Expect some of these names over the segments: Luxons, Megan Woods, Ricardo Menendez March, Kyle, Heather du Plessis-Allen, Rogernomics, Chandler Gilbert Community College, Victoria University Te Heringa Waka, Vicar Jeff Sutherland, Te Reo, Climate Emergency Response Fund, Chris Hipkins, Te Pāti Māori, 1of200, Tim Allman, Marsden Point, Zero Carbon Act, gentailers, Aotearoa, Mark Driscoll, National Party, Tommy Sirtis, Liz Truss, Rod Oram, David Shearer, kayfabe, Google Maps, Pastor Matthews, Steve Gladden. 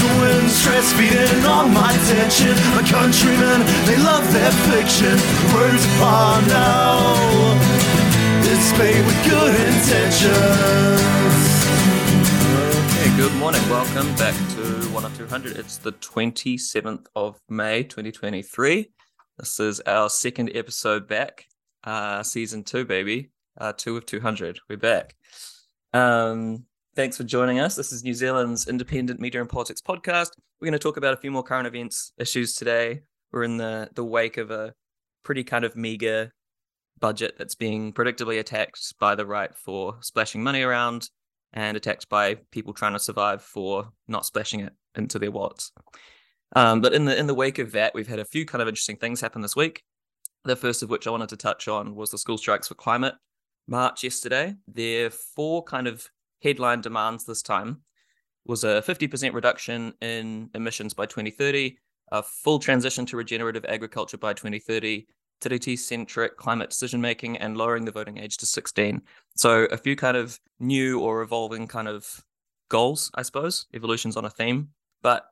the wind, stress beating on my tension. My countrymen, they love their fiction. Words are now it's made with good intentions. Okay, good morning. Welcome back to 1 of 200. It's the 27th of May, 2023. This is our second episode back. Season 2, baby. 2 of 200. We're back. Thanks for joining us. This is New Zealand's independent media and politics podcast. We're going to talk about a few more current events issues today. We're in the wake of a pretty kind of meager budget that's being predictably attacked by the right for splashing money around and attacked by people trying to survive for not splashing it into their wallets. But in the wake of that, we've had a few kind of interesting things happen this week. The first of which I wanted to touch on was the School Strikes for Climate March yesterday. Their 4 kind of headline demands this time was a 50% reduction in emissions by 2030, a full transition to regenerative agriculture by 2030, Tiriti-centric climate decision-making, and lowering the voting age to 16. So a few kind of new or evolving kind of goals, I suppose, evolutions on a theme. But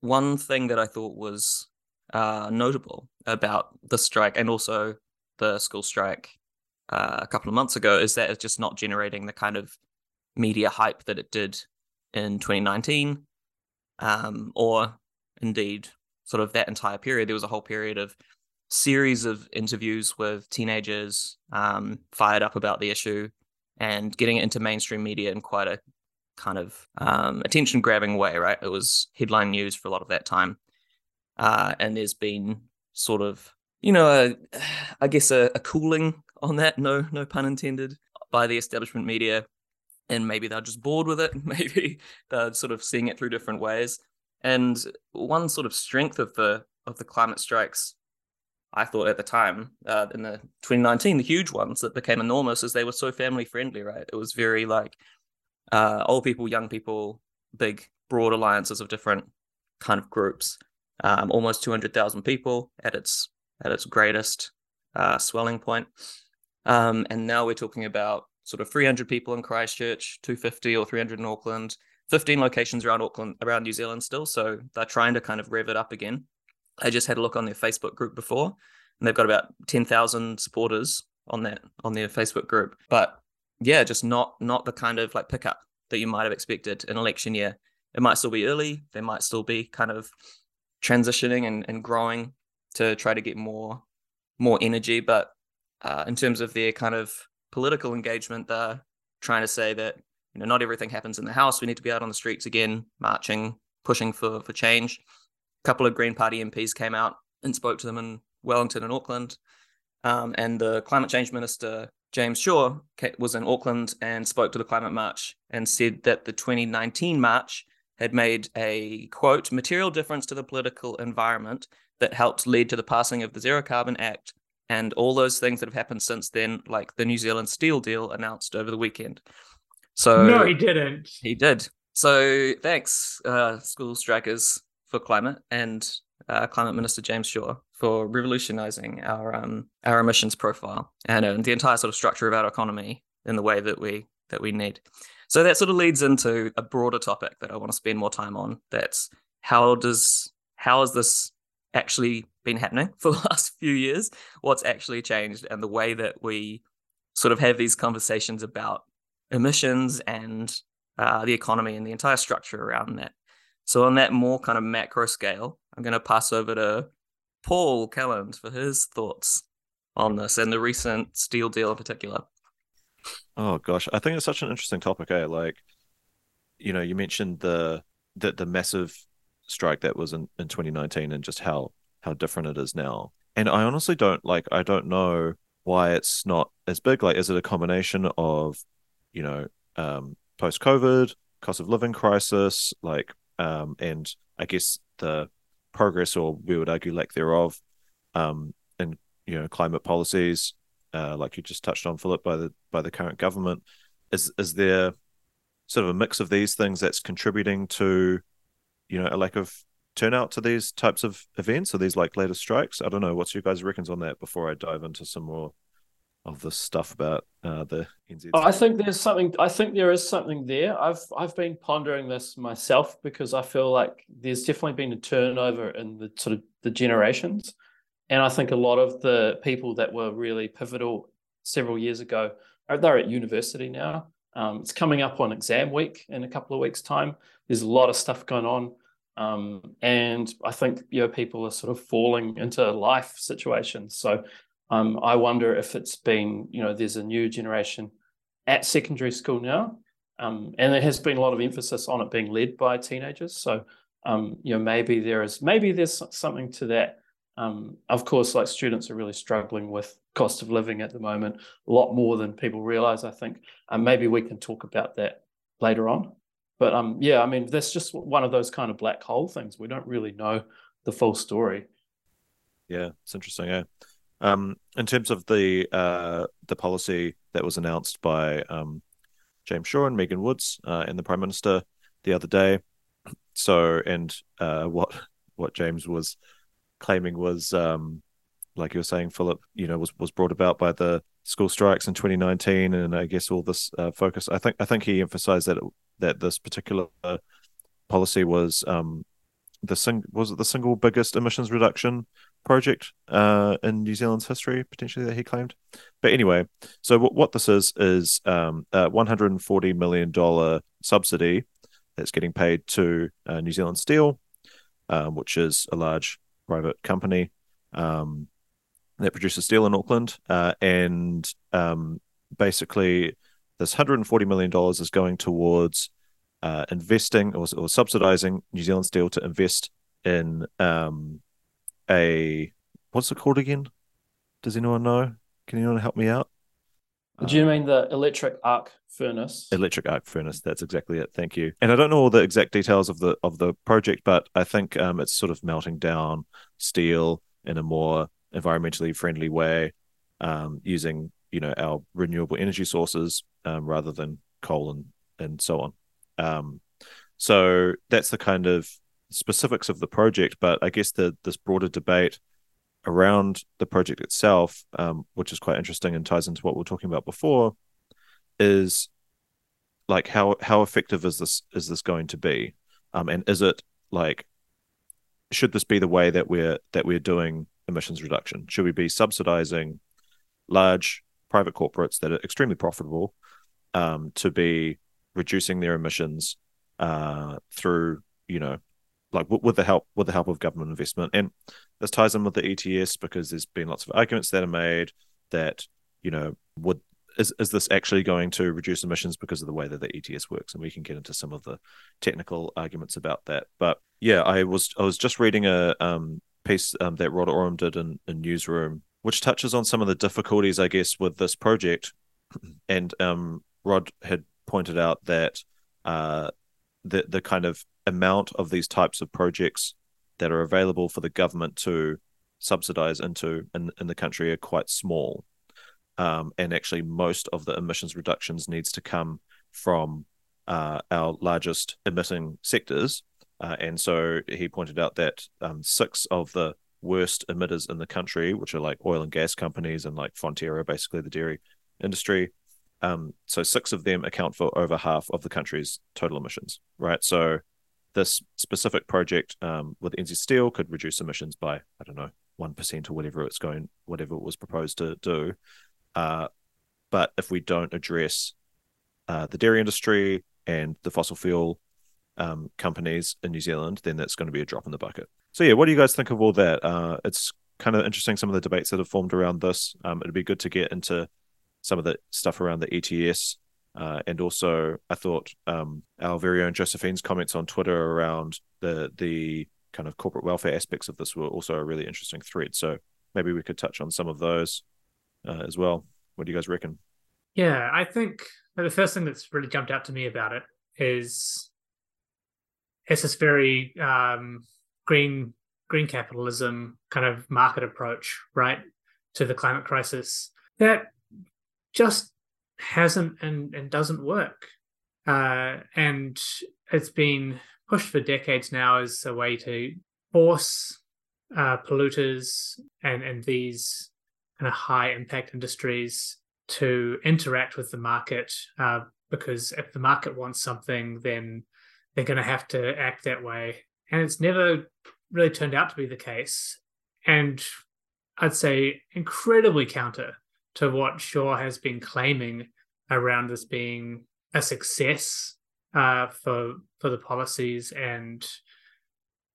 one thing that I thought was notable about the strike and also the school strike a couple of months ago is that it's just not generating the kind of media hype that it did in 2019 or indeed sort of that entire period. There was a whole period of series of interviews with teenagers fired up about the issue and getting it into mainstream media in quite a kind of attention-grabbing way, right? It was headline news for a lot of that time. And there's been sort of, you know, I guess a cooling on that, no pun intended, by the establishment media. And maybe they're just bored with it. Maybe they're sort of seeing it through different ways. And one sort of strength of the climate strikes, I thought at the time, in the 2019, the huge ones that became enormous, is they were so family friendly, right? It was very like old people, young people, big, broad alliances of different kind of groups. Almost 200,000 people at its greatest swelling point. And now we're talking about sort of 300 people in Christchurch, 250 or 300 in Auckland, 15 locations around Auckland, around New Zealand still. So they're trying to kind of rev it up again. I just had a look on their Facebook group before, and they've got about 10,000 supporters on their Facebook group. But yeah, just not the kind of like pickup that you might have expected in election year. It might still be early. They might still be kind of transitioning and growing to try to get more energy. But in terms of their kind of political engagement, they're trying to say that, you know, not everything happens in the house. We need to be out on the streets again, marching, pushing for change. A couple of Green Party MPs came out and spoke to them in Wellington and Auckland. And the Climate Change Minister, James Shaw, was in Auckland and spoke to the Climate March and said that the 2019 March had made a, quote, material difference to the political environment that helped lead to the passing of the Zero Carbon Act and all those things that have happened since then, like the New Zealand Steel deal announced over the weekend. So no, he didn't. He did. So thanks, school strikers for climate and Climate Minister James Shaw for revolutionising our emissions profile and the entire sort of structure of our economy in the way that we need. So that sort of leads into a broader topic that I want to spend more time on. That's how has this actually been happening for the last few years? What's actually changed, and the way that we sort of have these conversations about emissions and the economy and the entire structure around that. So on that more kind of macro scale, I'm going to pass over to Paul Calland for his thoughts on this and the recent steel deal in particular. Oh gosh, I think it's such an interesting topic, eh? Like, you know, you mentioned the massive strike that was in 2019 and just how different it is now. And I honestly don't know why it's not as big. Like, is it a combination of, you know, post-COVID, cost of living crisis, like, and I guess the progress, or we would argue lack thereof, in, you know, climate policies, like you just touched on, Philip, by the current government? Is there sort of a mix of these things that's contributing to, you know, a lack of turnout to these types of events or these like latest strikes? I don't know. What's your guys' reckons on that before I dive into some more of this stuff about the NZUs? I think there's something. I think there is something there. I've been pondering this myself because I feel like there's definitely been a turnover in the sort of the generations, and I think a lot of the people that were really pivotal several years ago, they're at university now. It's coming up on exam week in a couple of weeks' time. There's a lot of stuff going on. And I think, you know, people are sort of falling into life situations. So I wonder if it's been, you know, there's a new generation at secondary school now. And there has been a lot of emphasis on it being led by teenagers. So, you know, maybe there's something to that. Of course, like, students are really struggling with cost of living at the moment, a lot more than people realize, I think. Maybe we can talk about that later on. But yeah, I mean, that's just one of those kind of black hole things. We don't really know the full story. Yeah, it's interesting. Yeah. In terms of the policy that was announced by James Shaw and Megan Woods and the Prime Minister the other day. So, and what James was claiming was, like you were saying, Philip, you know, was brought about by the school strikes in 2019, and I guess all this focus. I think he emphasised that this particular policy was the single biggest emissions reduction project in New Zealand's history, potentially, that he claimed. But anyway, so what this is a $140 million subsidy that's getting paid to New Zealand Steel, which is a large private company that produces steel in Auckland, and basically this $140 million is going towards investing or subsidising New Zealand Steel to invest in a, what's it called again? Does anyone know? Can anyone help me out? Do you mean the electric arc furnace? Electric arc furnace. That's exactly it. Thank you. And I don't know all the exact details of the project, but I think it's sort of melting down steel in a more environmentally friendly way, using, you know, our renewable energy sources rather than coal and so on. So that's the kind of specifics of the project. But I guess this broader debate around the project itself, which is quite interesting and ties into what we were talking about before, is like how effective is this going to be, and is it, like, should this be the way that we're doing emissions reduction? Should we be subsidizing large private corporates that are extremely profitable to be reducing their emissions through, you know, like, with the help of government investment? And this ties in with the ETS, because there's been lots of arguments that are made that, you know, is this actually going to reduce emissions because of the way that the ETS works? And we can get into some of the technical arguments about that. But yeah, I was just reading a piece that Rod Oram did in Newsroom, which touches on some of the difficulties, I guess, with this project. And Rod had pointed out that the kind of amount of these types of projects that are available for the government to subsidize into in the country are quite small, and actually most of the emissions reductions needs to come from our largest emitting sectors, and so he pointed out that 6 of the worst emitters in the country, which are like oil and gas companies and like Fonterra, basically the dairy industry, so 6 of them account for over half of the country's total emissions, right? So this specific project with NZ Steel could reduce emissions by, I don't know, 1% or whatever it was proposed to do. But if we don't address the dairy industry and the fossil fuel companies in New Zealand, then that's going to be a drop in the bucket. So yeah, what do you guys think of all that? It's kind of interesting, some of the debates that have formed around this. It'd be good to get into some of the stuff around the ETS. And also, I thought our very own Josephine's comments on Twitter around the kind of corporate welfare aspects of this were also a really interesting thread. So maybe we could touch on some of those as well. What do you guys reckon? Yeah, I think the first thing that's really jumped out to me about it is it's this very green capitalism kind of market approach, right, to the climate crisis that just hasn't and doesn't work, and it's been pushed for decades now as a way to force polluters and these kind of high impact industries to interact with the market, because if the market wants something, then they're going to have to act that way. And it's never really turned out to be the case. And I'd say incredibly counter to what Shaw has been claiming around this being a success for the policies and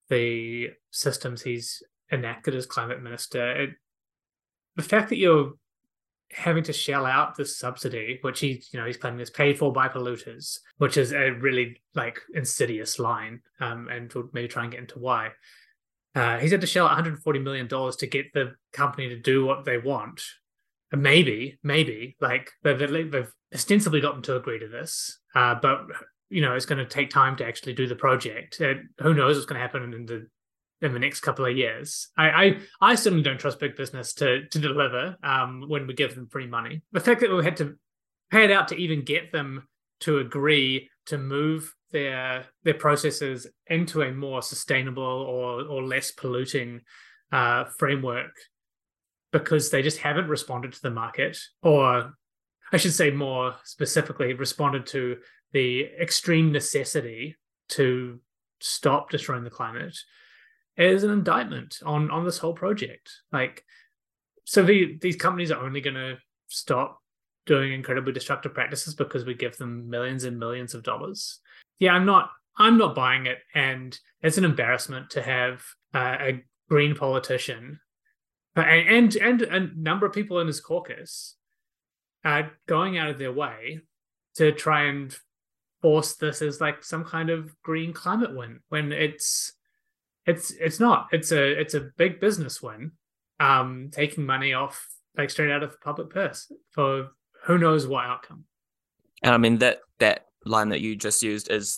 the systems he's enacted as climate minister. The fact that you're having to shell out this subsidy, which he's claiming is paid for by polluters, which is a really insidious line, and we'll maybe try and get into why. He's had to shell out $140 million to get the company to do what they want. And they've ostensibly gotten to agree to this, but it's going to take time to actually do the project. Who knows what's going to happen in the next couple of years. I certainly don't trust big business to deliver when we give them free money. The fact that we had to pay it out to even get them to agree to move their processes into a more sustainable or less polluting framework, because they just haven't responded to the market, or I should say more specifically, responded to the extreme necessity to stop destroying the climate, is an indictment on this whole project. These companies are only going to stop doing incredibly destructive practices because we give them millions and millions of dollars. Yeah, I'm not buying it, and it's an embarrassment to have a green politician and a number of people in his caucus going out of their way to try and force this as some kind of green climate win, when it's not. It's a big business win, taking money off straight out of the public purse for who knows what outcome. And I mean that line that you just used has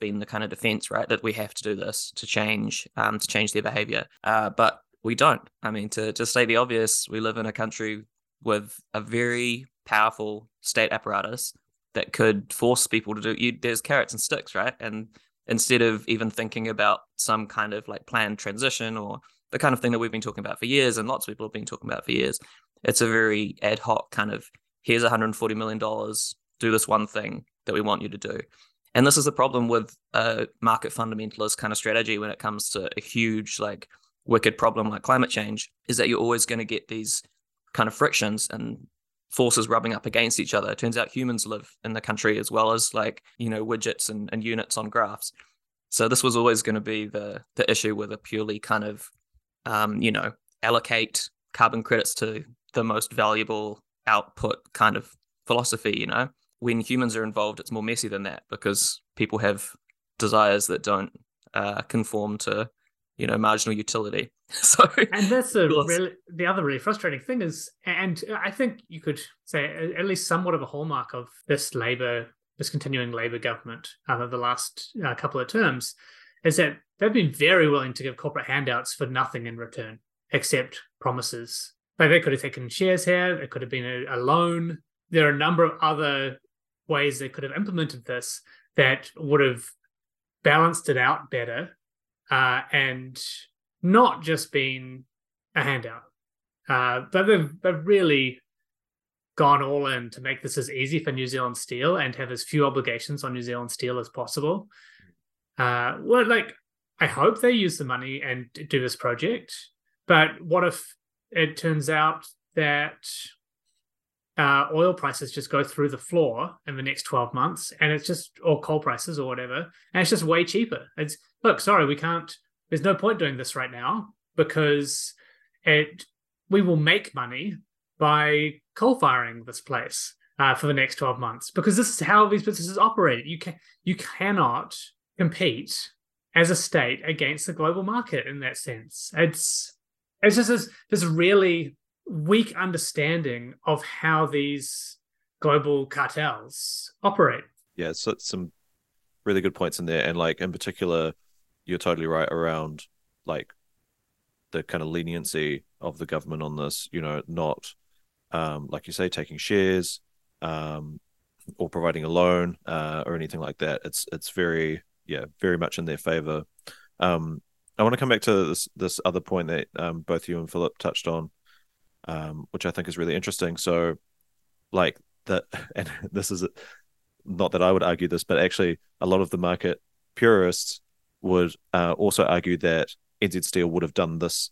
been the kind of defense, right? That we have to do this to change their behavior, but we don't. I mean, to state the obvious, we live in a country with a very powerful state apparatus that could force people to do. There's carrots and sticks, right? And instead of even thinking about some kind of planned transition or the kind of thing that we've been talking about for years, and lots of people have been talking about for years, it's a very ad hoc kind of, here's $140 million, do this one thing that we want you to do. And this is the problem with a market fundamentalist kind of strategy when it comes to a huge, wicked problem like climate change, is that you're always going to get these kind of frictions and forces rubbing up against each other. It turns out humans live in the country as well as widgets and units on graphs. So this was always going to be the issue with a purely kind of, allocate carbon credits to the most valuable output kind of philosophy. When humans are involved, it's more messy than that, because people have desires that don't conform to, marginal utility. So, and that's the other really frustrating thing is, and I think you could say at least somewhat of a hallmark of this continuing Labor government over the last couple of terms, is that they've been very willing to give corporate handouts for nothing in return except promises. Like, they could have taken shares here, it could have been a loan. There are a number of other ways they could have implemented this that would have balanced it out better, and not just been a handout. But they've really gone all in to make this as easy for New Zealand Steel and have as few obligations on New Zealand Steel as possible. I hope they use the money and do this project, but what if it turns out that oil prices just go through the floor in the next 12 months, and it's just, or coal prices or whatever, and it's just way cheaper. It's, look, sorry, we can't, there's no point doing this right now, because we will make money by coal firing this place for the next 12 months, because this is how these businesses operate. You cannot compete as a state against the global market in that sense. It's just this really weak understanding of how these global cartels operate. Yeah, so some really good points in there, and in particular, you're totally right around the kind of leniency of the government on this, not like you say, taking shares or providing a loan or anything like that. It's very, very much in their favor. I want to come back to this other point that both you and Philip touched on, which I think is really interesting. So like that, and this is not that I would argue this, but actually a lot of the market purists would also argue that NZ Steel would have done this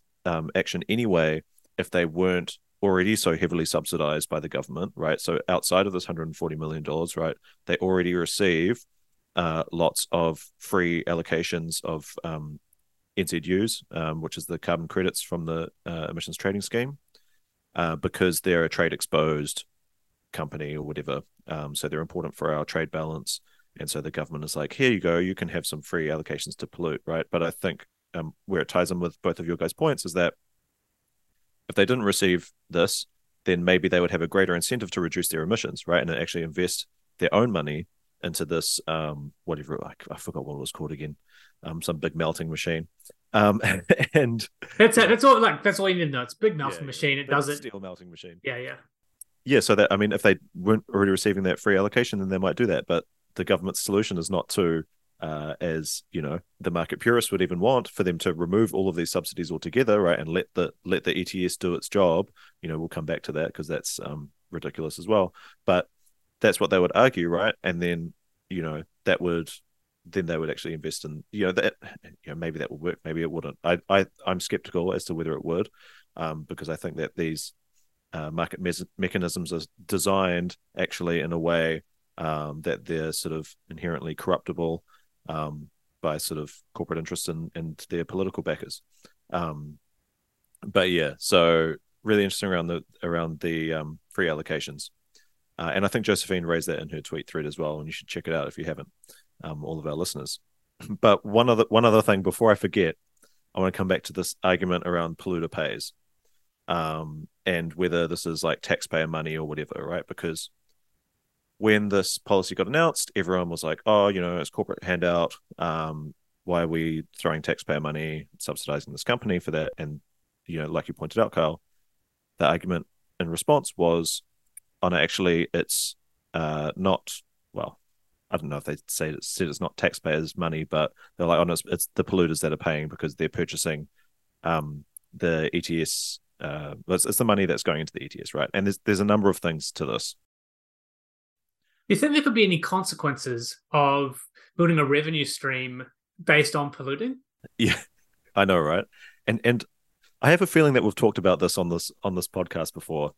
action anyway if they weren't already so heavily subsidized by the government, right? So outside of this $140 million, right, they already receive lots of free allocations of NZUs, which is the carbon credits from the Emissions Trading Scheme, because they're a trade-exposed company or whatever. So they're important for our trade balance. And so the government is like, here you go, you can have some free allocations to pollute, right? But I think where it ties in with both of your guys' points is that if they didn't receive this, then maybe they would have a greater incentive to reduce their emissions, right? And actually invest their own money into this, whatever, I forgot what it was called again, some big melting machine. And that's it. That's all. Like that's all you need to know. It's a big melting machine. It does it. Steel melting machine. Yeah. So that, I mean, if they weren't already receiving that free allocation, then they might do that. But the government's solution is not to, as you know, the market purists would even want, for them to remove all of these subsidies altogether, right? And let the ETS do its job. You know, we'll come back to that because that's ridiculous as well. But that's what they would argue, right? And then, you know, that would, then they would actually invest in, you know, that, you know, maybe that will work, maybe it wouldn't. I'm skeptical as to whether it would, because I think that these market mechanisms are designed actually in a way that they're sort of inherently corruptible by sort of corporate interests and their political backers. But yeah, so really interesting around the free allocations. And I think Josephine raised that in her tweet thread as well, and you should check it out if you haven't, all of our listeners. But one other thing before I forget, I want to come back to this argument around polluter pays, and whether this is like taxpayer money or whatever, right? Because when this policy got announced, everyone was like, oh, you know, it's corporate handout. Why are we throwing taxpayer money, subsidizing this company for that? And, you know, like you pointed out, Kyle, the argument in response was, oh, no, actually, it's not, well, I don't know if they said it's not taxpayers' money, but they're like, oh, no, it's the polluters that are paying because they're purchasing the ETS. It's the money that's going into the ETS, right? And there's a number of things to this. Do you think there could be any consequences of building a revenue stream based on polluting? Yeah, I know, right? And I have a feeling that we've talked about this on this podcast before,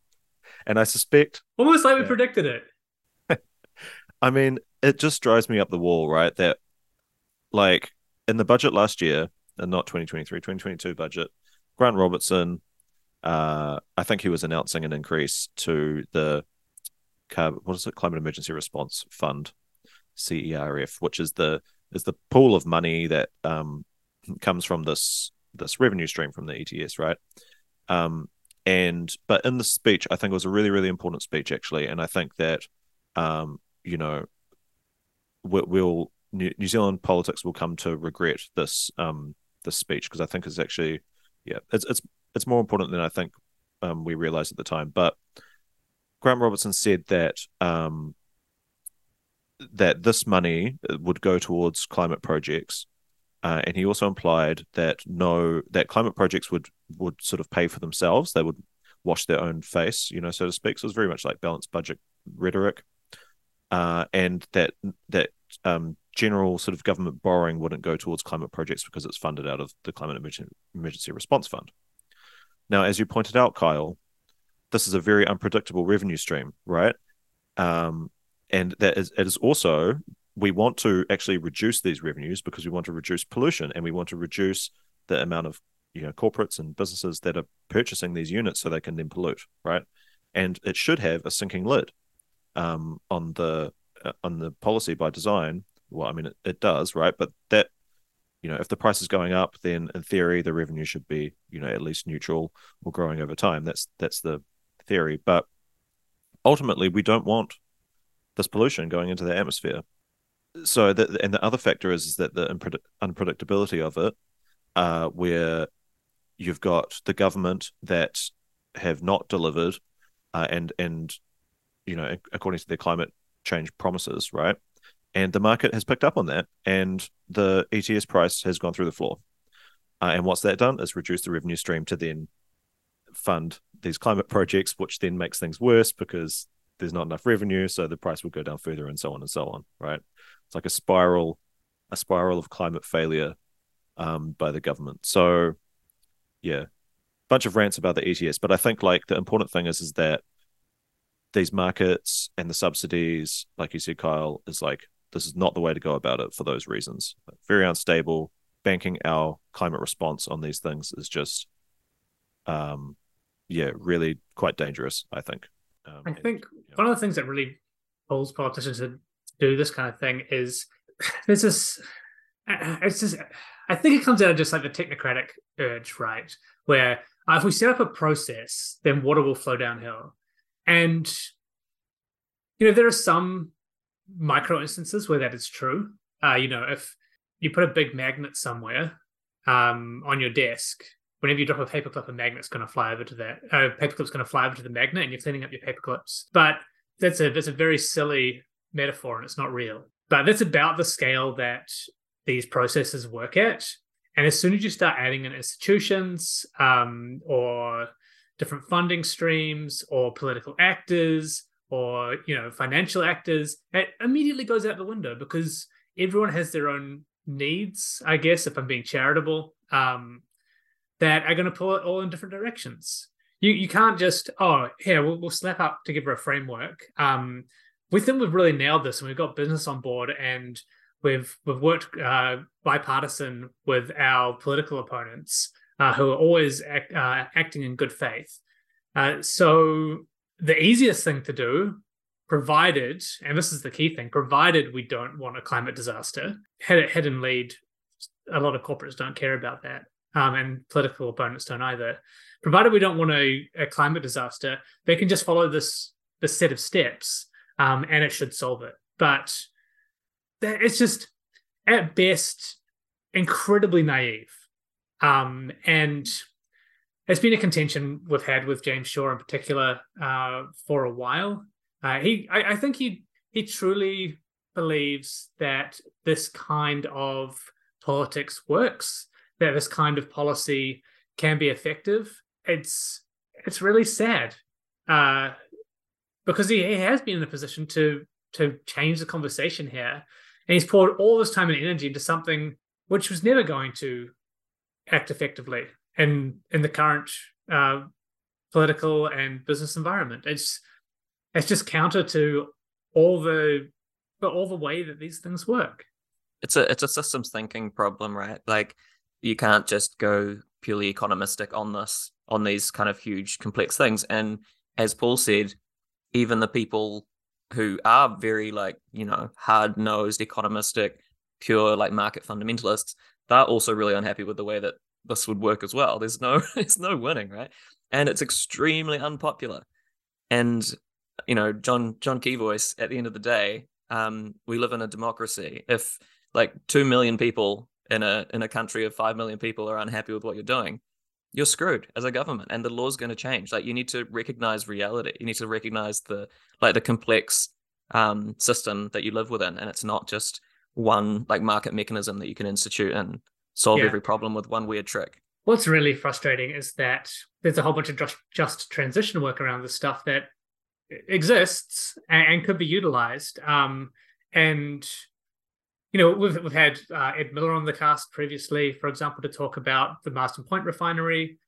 and I suspect almost like we predicted it. I mean, it just drives me up the wall, right? That like in the budget last year, and not 2023, 2022 budget, Grant Robertson, I think he was announcing an increase to the Climate Emergency Response Fund, CERF, which is the pool of money that comes from this revenue stream from the ETS, right? But in the speech, I think it was a really, really important speech actually, and I think that you know, New Zealand politics will come to regret this speech, because I think it's actually it's more important than I think we realized at the time. But Grant Robertson said that that this money would go towards climate projects, and he also implied that climate projects would sort of pay for themselves; they would wash their own face, you know, so to speak. So it was very much like balanced budget rhetoric, and that general sort of government borrowing wouldn't go towards climate projects because it's funded out of the Climate Emergency Response Fund. Now, as you pointed out, Kyle, this is a very unpredictable revenue stream, right? And it is also, we want to actually reduce these revenues because we want to reduce pollution, and we want to reduce the amount of, you know, corporates and businesses that are purchasing these units so they can then pollute, right? And it should have a sinking lid on the policy by design. Well, I mean, it does, right? But that, you know, if the price is going up, then in theory the revenue should be, you know, at least neutral or growing over time. That's the theory, but ultimately we don't want this pollution going into the atmosphere. So the other factor is that the unpredictability of it, where you've got the government that have not delivered, and you know, according to their climate change promises, right? And the market has picked up on that, and the ETS price has gone through the floor. And what's that done? It's reduced the revenue stream to then fund these climate projects, which then makes things worse because there's not enough revenue, so the price will go down further, and so on and so on, right? It's like a spiral of climate failure by the government. So yeah, bunch of rants about the ETS, but I think like the important thing is that these markets and the subsidies, like you said, Kyle, is like, this is not the way to go about it for those reasons. Like, very unstable. Banking our climate response on these things is just really quite dangerous, I think. One of the things that really pulls politicians to do this kind of thing is there's this, it's just, I think it comes out of just like the technocratic urge, right? Where if we set up a process, then water will flow downhill. And, you know, there are some micro instances where that is true. If you put a big magnet somewhere on your desk, whenever you drop a paperclip, a magnet's going to fly over to that. Paperclip's going to fly over to the magnet, and you're cleaning up your paperclips. But that's a very silly metaphor, and it's not real. But that's about the scale that these processes work at. And as soon as you start adding in institutions or different funding streams or political actors or, you know, financial actors, it immediately goes out the window because everyone has their own needs, I guess, if I'm being charitable, that are going to pull it all in different directions. You can't just, we'll slap up together a framework. We think we've really nailed this, and we've got business on board, and we've worked bipartisan with our political opponents who are always acting in good faith. So the easiest thing to do, provided, and this is the key thing, provided we don't want a climate disaster, head and lead, a lot of corporates don't care about that, and political opponents don't either. Provided we don't want a climate disaster, they can just follow this set of steps, and it should solve it. But it's just, at best, incredibly naive. And it's been a contention we've had with James Shaw in particular for a while. I think he truly believes that this kind of politics works, that this kind of policy can be effective. It's really sad because he has been in a position to change the conversation here, and he's poured all this time and energy into something which was never going to act effectively in the current political and business environment. It's just counter to all the way that these things work. It's a systems thinking problem, right? Like, you can't just go purely economistic on these kind of huge complex things. And as Paul said, even the people who are very hard-nosed, economistic, pure market fundamentalists, they're also really unhappy with the way that this would work as well. There's no winning, right? And it's extremely unpopular. And John Key voice at the end of the day, we live in a democracy. If 2 million people in a country of 5 million people are unhappy with what you're doing, you're screwed as a government, and the law's going to change. You need to recognize reality. You need to recognize the complex system that you live within, and it's not just one market mechanism that you can institute and solve every problem with one weird trick. What's really frustrating is that there's a whole bunch of just transition work around this stuff that exists and could be utilized. We've had Ed Miller on the cast previously, for example, to talk about the Marsden Point refinery.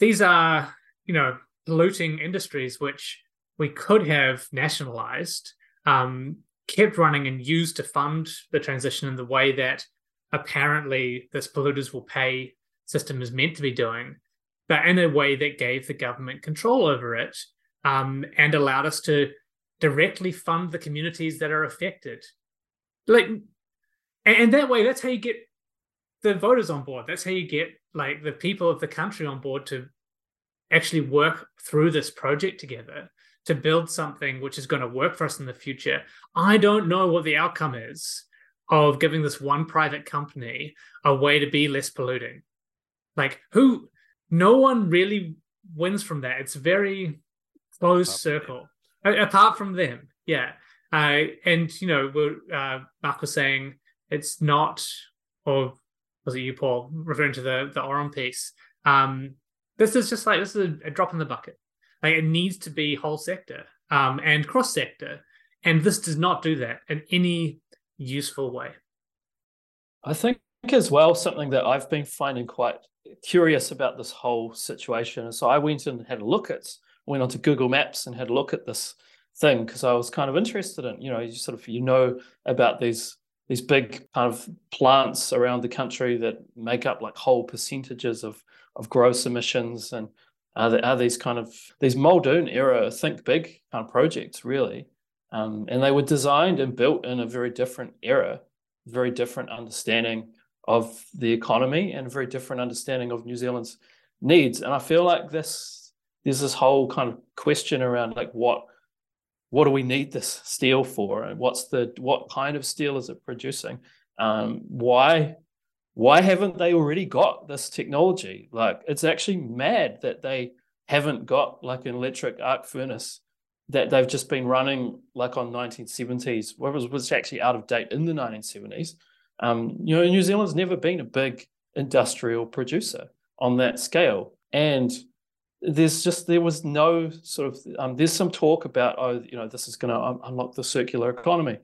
These are, polluting industries which we could have nationalized, kept running and used to fund the transition in the way that apparently this polluters will pay system is meant to be doing, but in a way that gave the government control over it and allowed us to directly fund the communities that are affected. And that way, that's how you get the voters on board. That's how you get the people of the country on board to actually work through this project together to build something which is going to work for us in the future. I don't know what the outcome is of giving this one private company a way to be less polluting. No one really wins from that. It's a very closed circle, apart from them. Yeah. Mark was saying it's not, or was it you, Paul, referring to the Oram piece? This is just like, this is a drop in the bucket. Like, it needs to be whole sector and cross sector. And this does not do that in any useful way. I think as well, something that I've been finding quite curious about this whole situation. And so I went and had a look at, went onto Google Maps and had a look at this thing, because I was kind of interested in, you know about these big kind of plants around the country that make up like whole percentages of gross emissions, and are these kind of these Muldoon era think big kind of projects really, and they were designed and built in a very different era, very different understanding of the economy and a very different understanding of New Zealand's needs. And I feel like there's this whole kind of question around like what do we need this steel for, and what kind of steel is it producing? Why haven't they already got this technology? Like, it's actually mad that they haven't got like an electric arc furnace that they've just been running like on 1970s, was actually out of date in the 1970s. New Zealand's never been a big industrial producer on that scale, and there was no sort of there's some talk about this is going to unlock the circular economy.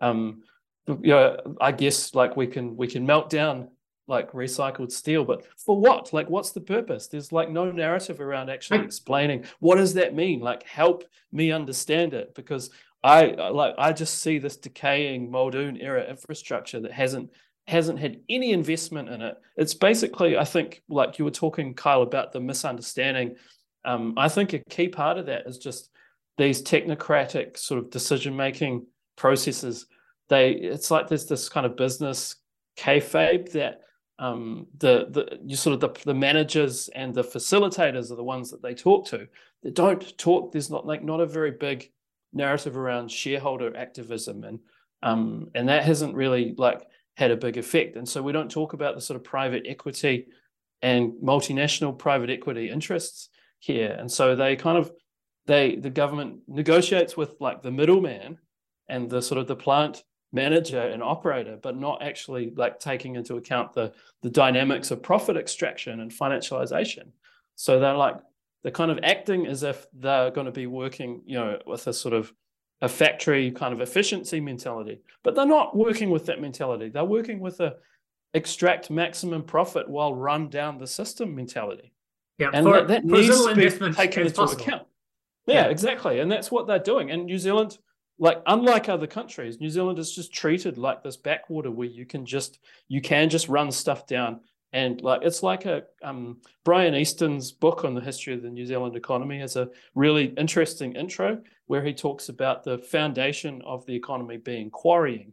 I guess like we can melt down like recycled steel, but for what? Like, what's the purpose? There's like no narrative around actually explaining what does that mean. Like, help me understand it, because I just see this decaying Muldoon era infrastructure that hasn't had any investment in it. It's basically, I think, like you were talking, Kyle, about the misunderstanding. I think a key part of that is just these technocratic sort of decision-making processes. It's like there's this kind of business kayfabe that the managers and the facilitators are the ones that they talk to. They don't talk. There's not a very big narrative around shareholder activism, and that hasn't really like had a big effect. And so we don't talk about the sort of private equity and multinational private equity interests here. And so the government negotiates with like the middleman and the sort of the plant manager and operator, but not actually like taking into account the dynamics of profit extraction and financialization. So they're kind of acting as if they're going to be working, with a sort of a factory kind of efficiency mentality, but they're not working with that mentality. They're working with a extract maximum profit while run down the system mentality. Yeah, and that needs to be taken into account. Yeah, exactly. And that's what they're doing. And New Zealand, like unlike other countries, New Zealand is just treated like this backwater where you can just run stuff down. And like it's like a Brian Easton's book on the history of the New Zealand economy has a really interesting intro where he talks about the foundation of the economy being quarrying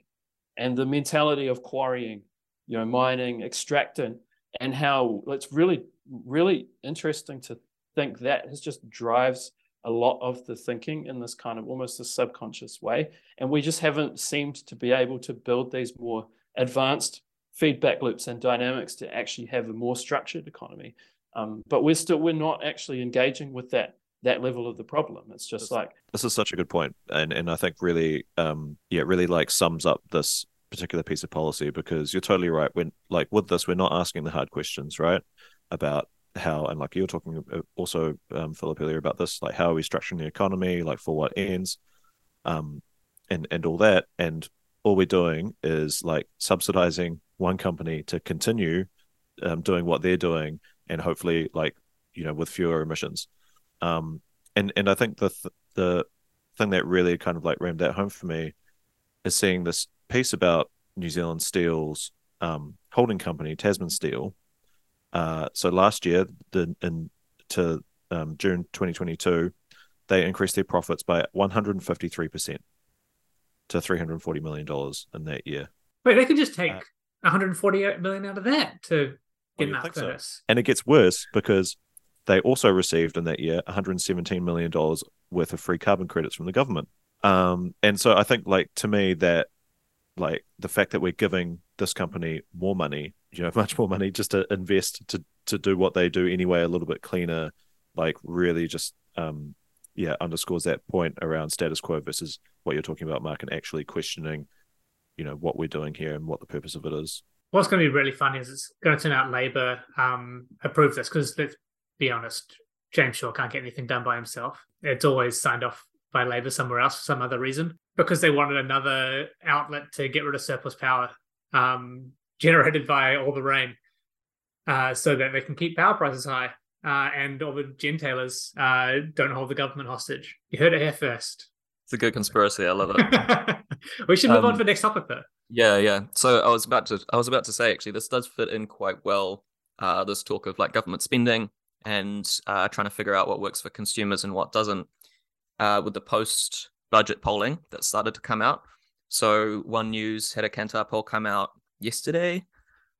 and the mentality of quarrying, mining, extracting, and how it's really, really interesting to think that has just drives a lot of the thinking in this kind of almost a subconscious way. And we just haven't seemed to be able to build these more advanced feedback loops and dynamics to actually have a more structured economy. But we're not actually engaging with that level of the problem. It's just like... This is such a good point. And I think really, really like sums up this particular piece of policy, because you're totally right. When like with this, we're not asking the hard questions, right? About how, and like you were talking also, Philip, earlier about this, like how are we structuring the economy, like for what ends, and all that. And all we're doing is like subsidizing one company to continue doing what they're doing, and hopefully like with fewer emissions, and I think the thing that really kind of like rammed that home for me is seeing this piece about New Zealand Steel's holding company Tasman Steel. So last year to June 2022 they increased their profits by 153% to $340 million in that year. Wait, they could just take 148 million out of that to get an furnace. So. And it gets worse because they also received in that year $117 million worth of free carbon credits from the government. And so I think, like, to me, that like the fact that we're giving this company more money, much more money just to invest to do what they do anyway, a little bit cleaner, like really just underscores that point around status quo versus what you're talking about, Mark, and actually questioning what we're doing here and what the purpose of it is. What's going to be really funny is it's going to turn out Labor approved this, because let's be honest, James Shaw can't get anything done by himself. It's always signed off by Labor somewhere else for some other reason, because they wanted another outlet to get rid of surplus power generated by all the rain so that they can keep power prices high and all the gentailers don't hold the government hostage. You heard it here first. It's a good conspiracy. I love it. We should move on to the next topic, though. Yeah. So I was about to say, actually, this does fit in quite well, this talk of like government spending and trying to figure out what works for consumers and what doesn't, with the post-budget polling that started to come out. So One News had a Kantar poll come out yesterday,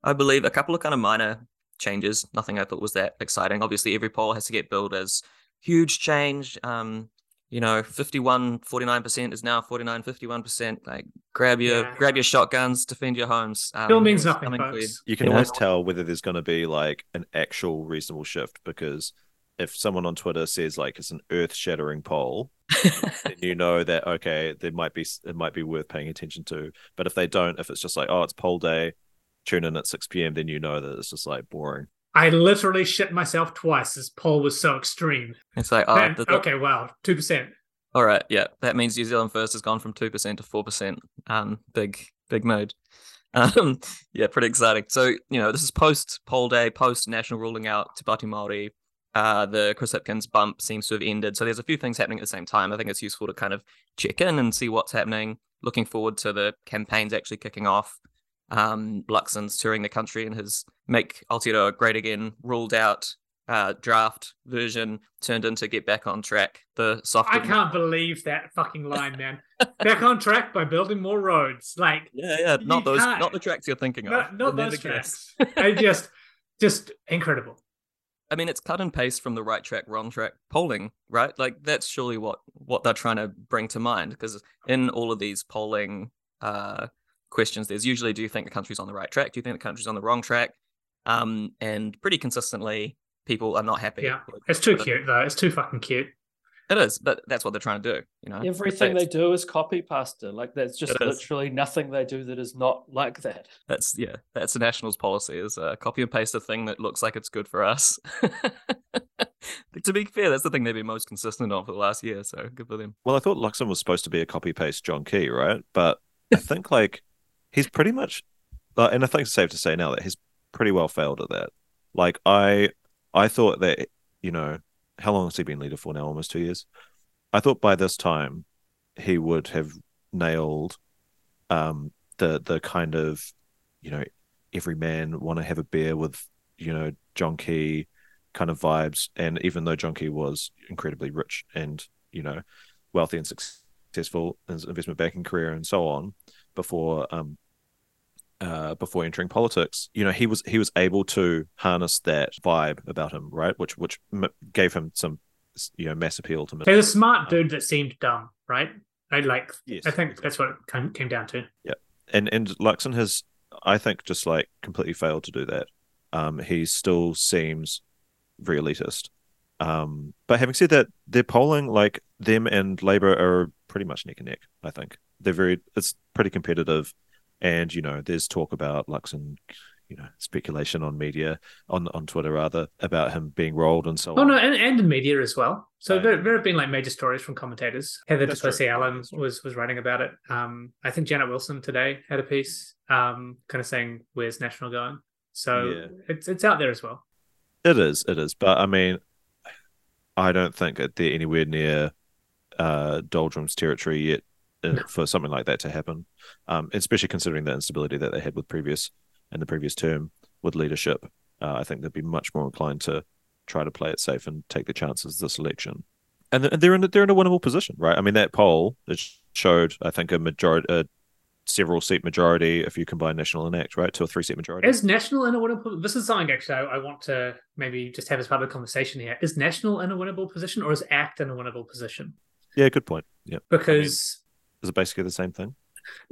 I believe. A couple of kind of minor changes, nothing I thought was that exciting. Obviously, every poll has to get billed as huge change. 49% is now 49, 51%. Like, grab your shotguns, defend your homes. Still means nothing, folks. You can always tell whether there's going to be like an actual reasonable shift, because if someone on Twitter says like it's an earth-shattering poll, then you know that okay, it might be worth paying attention to. But if they don't, if it's just like, oh, it's poll day, tune in at 6 p.m, then you know that it's just like boring. I literally shit myself twice. This poll was so extreme. It's like, oh, okay, wow, 2%. All right, yeah, that means New Zealand First has gone from 2% to 4%. Big mode. Pretty exciting. So this is post poll day, post national ruling out Te Pāti Māori. The Chris Hipkins bump seems to have ended. So there's a few things happening at the same time. I think it's useful to kind of check in and see what's happening. Looking forward to the campaigns actually kicking off. Luxon's touring the country and his Make Aotearoa Great Again ruled out draft version turned into Get Back on Track. I can't believe that fucking line, man. Back on track by building more roads. Like, yeah, not the tracks you're thinking of. Not those tracks. They just incredible. I mean, it's cut and paste from the right track, wrong track polling, right? Like, that's surely what they're trying to bring to mind, because in all of these polling questions, there's usually, do you think the country's on the right track? Do you think the country's on the wrong track? And pretty consistently, people are not happy. Yeah, it's too cute, though. It's too fucking cute. It is, but that's what they're trying to do. Everything they do is copy pasta. Like, there's just literally nothing they do that is not like that. That's the Nationals' policy, is copy and paste a thing that looks like it's good for us. To be fair, that's the thing they've been most consistent on for the last year, so good for them. Well, I thought Luxon was supposed to be a copy-paste John Key, right? But I think, like, he's pretty much, and I think it's safe to say now that he's pretty well failed at that. Like, I thought that, how long has he been leader for now? Almost 2 years. I thought by this time he would have nailed the kind of, every man want to have a beer with, John Key kind of vibes. And even though John Key was incredibly rich and, wealthy and successful in his investment banking career and so on before before entering politics, he was able to harness that vibe about him, right? Which gave him some, mass appeal to me. He's a smart dude that seemed dumb, right? Yes, I think exactly. That's what it came down to. Yeah, and Luxon has, I think, just like completely failed to do that. He still seems very elitist. But having said that, their polling, like them and Labor, are pretty much neck and neck. I think they're it's pretty competitive. And, there's talk about Luxon, speculation on media, on Twitter rather, about him being rolled and so on. Oh, no, and the media as well. So there have been like major stories from commentators. Heather du Plessis-Allen was writing about it. I think Janet Wilson today had a piece kind of saying, where's National going? So it's out there as well. It is. But, I mean, I don't think they're anywhere near Doldrum's territory yet. For something like that to happen, especially considering the instability that they had with the previous term with leadership, I think they'd be much more inclined to try to play it safe and take the chances this election. And they're in a winnable position, right? I mean, that poll, it showed, I think, a majority, a several seat majority if you combine National and ACT, right? 2 or 3 seat majority. Is National in a winnable position? This is something actually I want to maybe just have as part of the conversation here. Is National in a winnable position, or is ACT in a winnable position? Yeah, good point. Yeah, because. Is it basically the same thing?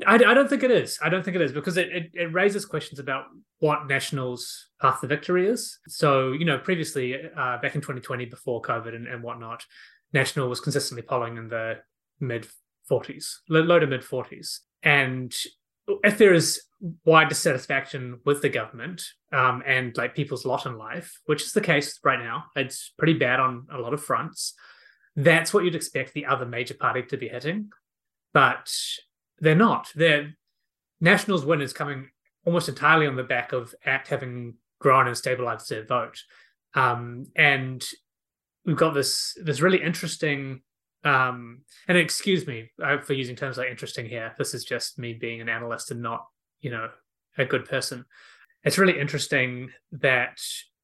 I don't think it is. I don't think it is, because it raises questions about what National's path to victory is. So, previously, back in 2020, before COVID and whatnot, National was consistently polling in the mid-40s, low to mid-40s. And if there is wide dissatisfaction with the government and like people's lot in life, which is the case right now, it's pretty bad on a lot of fronts, that's what you'd expect the other major party to be hitting. But they're not. Their Nationals' win is coming almost entirely on the back of ACT having grown and stabilised their vote. And we've got this really interesting... and excuse me for using terms like interesting here. This is just me being an analyst and not, a good person. It's really interesting that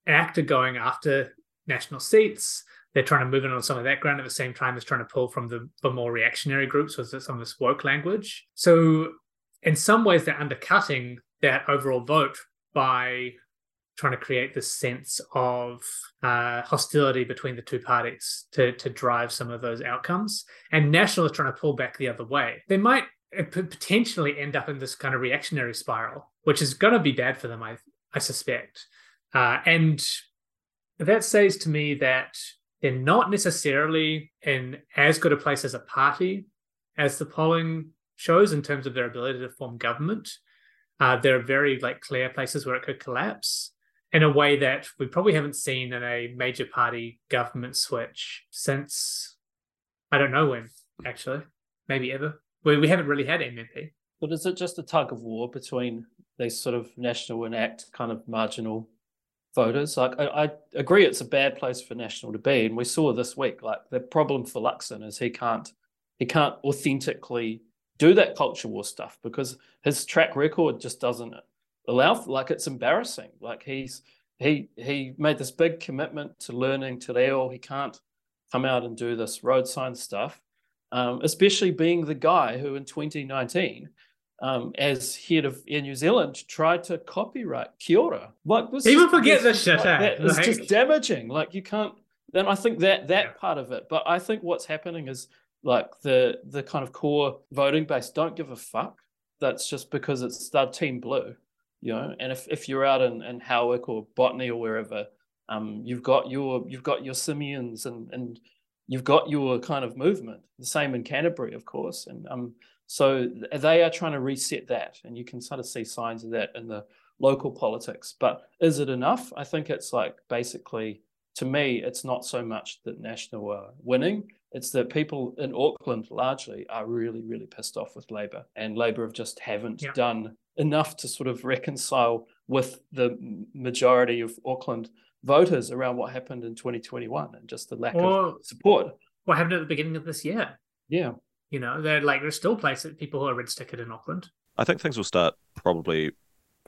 ACT are going after national seats. They're trying to move in on some of that ground at the same time as trying to pull from the more reactionary groups with some of this woke language. So in some ways, they're undercutting that overall vote by trying to create this sense of hostility between the two parties to drive some of those outcomes. And National is trying to pull back the other way. They might potentially end up in this kind of reactionary spiral, which is going to be bad for them, I suspect. And that says to me that they're not necessarily in as good a place as a party as the polling shows in terms of their ability to form government. There are very clear places where it could collapse in a way that we probably haven't seen in a major party government switch since, I don't know when, actually, maybe ever. We haven't really had MMP. But is it just a tug of war between these sort of National and ACT kind of marginal voters? I agree it's a bad place for National to be. And we saw this week, the problem for Luxon is he can't authentically do that culture war stuff because his track record just doesn't allow for, it's embarrassing. He made this big commitment to learning Te Reo. He can't come out and do this road sign stuff, especially being the guy who in 2019, as head of Air New Zealand, tried to copyright Kia ora. People forget this shit. It's just damaging. You can't. Then I think that part of it. But I think what's happening is, the kind of core voting base don't give a fuck. That's just because it's Team Blue, And if you're out in Howick or Botany or wherever, you've got your Simians and you've got your kind of movement. The same in Canterbury, of course. And so they are trying to reset that, and you can sort of see signs of that in the local politics. But is it enough? I think it's basically, to me, it's not so much that National are winning. It's that people in Auckland largely are really, really pissed off with Labor, and Labor haven't done enough to sort of reconcile with the majority of Auckland voters around what happened in 2021 and just the lack of support. What happened at the beginning of this year? Yeah. There's still places, people who are red-stickered in Auckland. I think things will start probably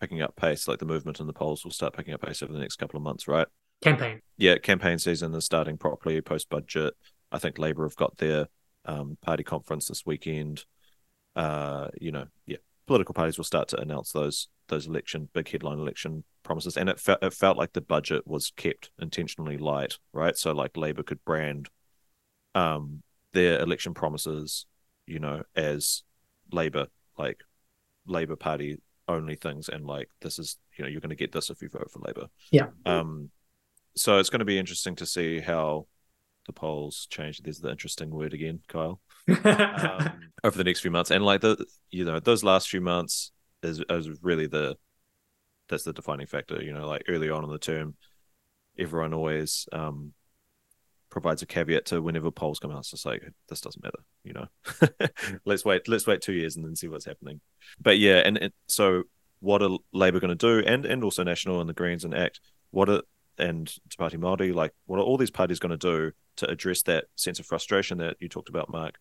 picking up pace, the movement in the polls will start picking up pace over the next couple of months, right? Campaign. Yeah, campaign season is starting properly post-budget. I think Labor have got their party conference this weekend. Political parties will start to announce those big headline election promises. And it felt like the budget was kept intentionally light, right? So Labor could brand their election promises, as Labor, Labor Party only things. And this is, you're going to get this if you vote for Labor. Yeah. So it's going to be interesting to see how the polls changed. There's the interesting word again, Kyle. Over the next few months, and those last few months is really that's the defining factor. Early on in the term, everyone always provides a caveat to whenever polls come out. It's just this doesn't matter. Let's wait 2 years and then see what's happening. But yeah, and so what are Labor going to do, and also National and the Greens and ACT? And Te Pāti Māori, what are all these parties going to do to address that sense of frustration that you talked about, Mark,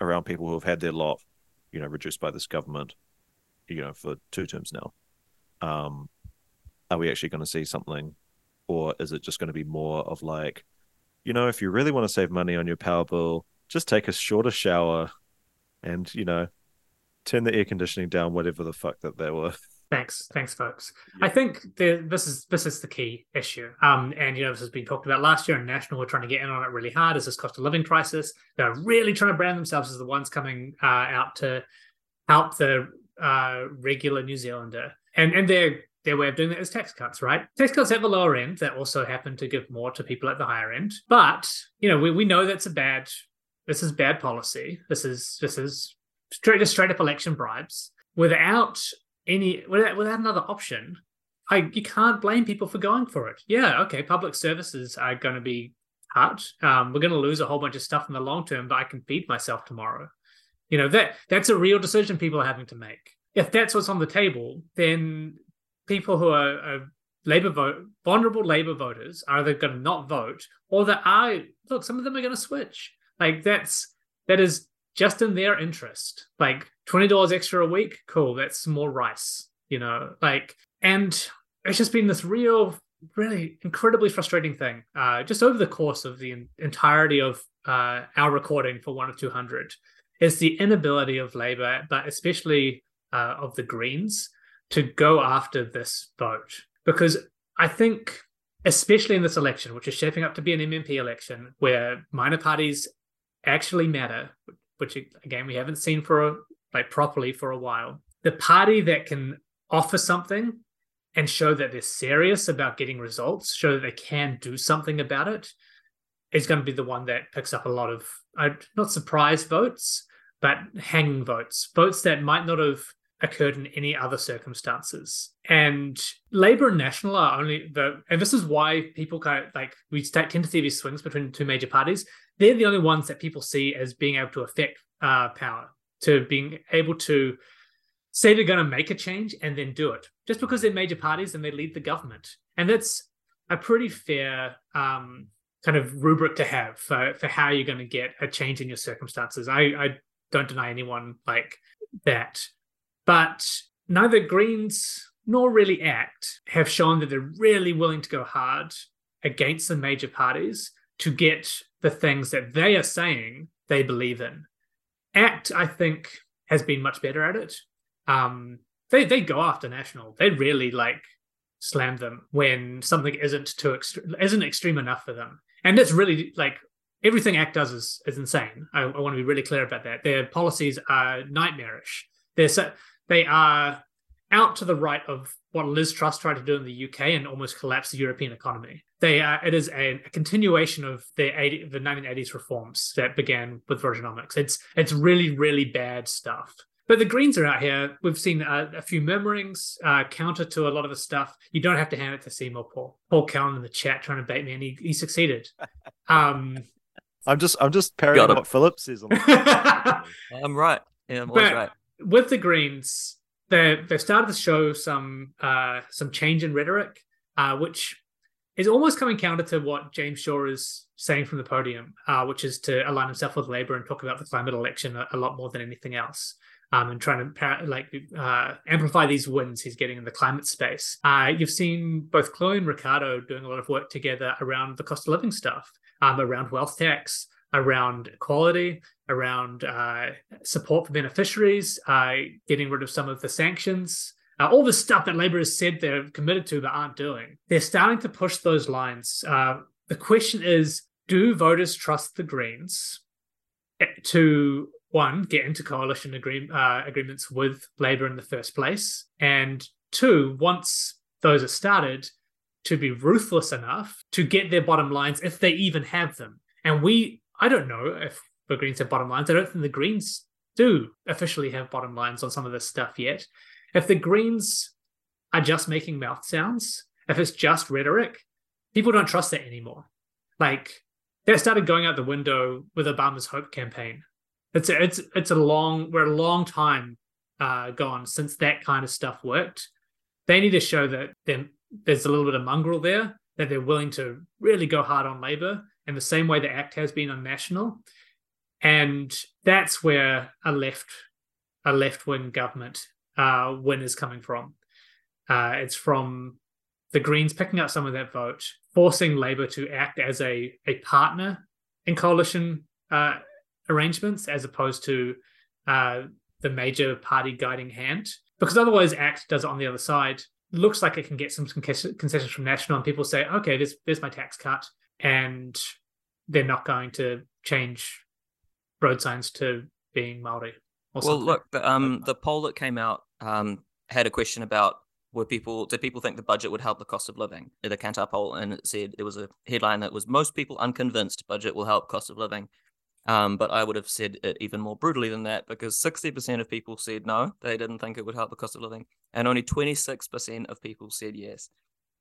around people who have had their lot, reduced by this government, for 2 terms now? Are we actually going to see something, or is it just going to be more of if you really want to save money on your power bill, just take a shorter shower and, turn the air conditioning down, whatever the fuck that they were. Thanks, folks. Yeah. I think this is the key issue. This has been talked about last year, and National were trying to get in on it really hard. Is this cost of living crisis? They're really trying to brand themselves as the ones coming out to help the regular New Zealander, and their way of doing that is tax cuts, right? Tax cuts at the lower end that also happen to give more to people at the higher end. But we know that's this is bad policy. This is straight up election bribes without another option, you can't blame people for going for it. Yeah, okay, public services are going to be cut. We're going to lose a whole bunch of stuff in the long term, but I can feed myself tomorrow. You know, that's a real decision people are having to make. If that's what's on the table, then people who are vulnerable Labor voters are either going to not vote, or some of them are going to switch. Like that is just in their interest. Like $20 extra a week, cool. That's more rice, you know. Like, and it's just been this really incredibly frustrating thing. Just over the course of the entirety of our recording for one of 200, is the inability of Labor, but especially of the Greens, to go after this vote. Because I think, especially in this election, which is shaping up to be an MMP election, where minor parties actually matter, which again we haven't seen properly for a while, the party that can offer something and show that they're serious about getting results, show that they can do something about it, is going to be the one that picks up a lot of, not surprise votes, but hanging votes, votes that might not have occurred in any other circumstances. And Labour and National are and this is why people we tend to see these swings between the two major parties. They're the only ones that people see as being able to affect power, to being able to say they're going to make a change and then do it, just because they're major parties and they lead the government. And that's a pretty fair kind of rubric to have for how you're going to get a change in your circumstances. I don't deny anyone like that. But neither Greens nor really ACT have shown that they're really willing to go hard against the major parties to get the things that they are saying they believe in. ACT, I think, has been much better at it. They go after National. They really slam them when something isn't extreme enough for them. And that's really everything ACT does is insane. I want to be really clear about that. Their policies are nightmarish. They are out to the right of what Liz Truss tried to do in the UK and almost collapse the European economy. It is a continuation of the 1980s reforms that began with Rogernomics. It's really, really bad stuff. But the Greens are out here. We've seen a few murmurings counter to a lot of the stuff. You don't have to hand it to Seymour, Paul Calland in the chat trying to bait me, and he succeeded. I'm just parroting what Philip says. On the I'm right. Yeah, I'm always right. With the Greens, they've started to show some change in rhetoric, which is almost coming counter to what James Shaw is saying from the podium, which is to align himself with Labour and talk about the climate election a lot more than anything else, and trying to amplify these wins he's getting in the climate space. You've seen both Chloe and Ricardo doing a lot of work together around the cost of living stuff, around wealth tax, around equality, around support for beneficiaries, getting rid of some of the sanctions, all the stuff that Labor has said they're committed to but aren't doing. They're starting to push those lines. The question is, do voters trust the Greens to, one, get into coalition agreements with Labor in the first place, and two, once those are started, to be ruthless enough to get their bottom lines if they even have them? And I don't know if the Greens have bottom lines. I don't think the Greens do officially have bottom lines on some of this stuff yet. If the Greens are just making mouth sounds, if it's just rhetoric, people don't trust that anymore. That started going out the window with Obama's Hope campaign. We're a long time gone since that kind of stuff worked. They need to show that there's a little bit of mongrel there, that they're willing to really go hard on Labor in the same way that ACT has been on National. And that's where a left-wing government win is coming from. It's from the Greens picking up some of that vote, forcing Labour to act as a partner in coalition arrangements, as opposed to the major party guiding hand. Because otherwise, ACT does it on the other side. Looks like it can get some concessions from National, and people say, okay, there's my tax cut, and they're not going to change road signs to being Maori. Well, look, the poll that came out had a question about did people think the budget would help the cost of living? The Kantar poll, and it said there was a headline that was most people unconvinced budget will help cost of living. But I would have said it even more brutally than that, because 60% of people said no, they didn't think it would help the cost of living, and only 26% of people said yes,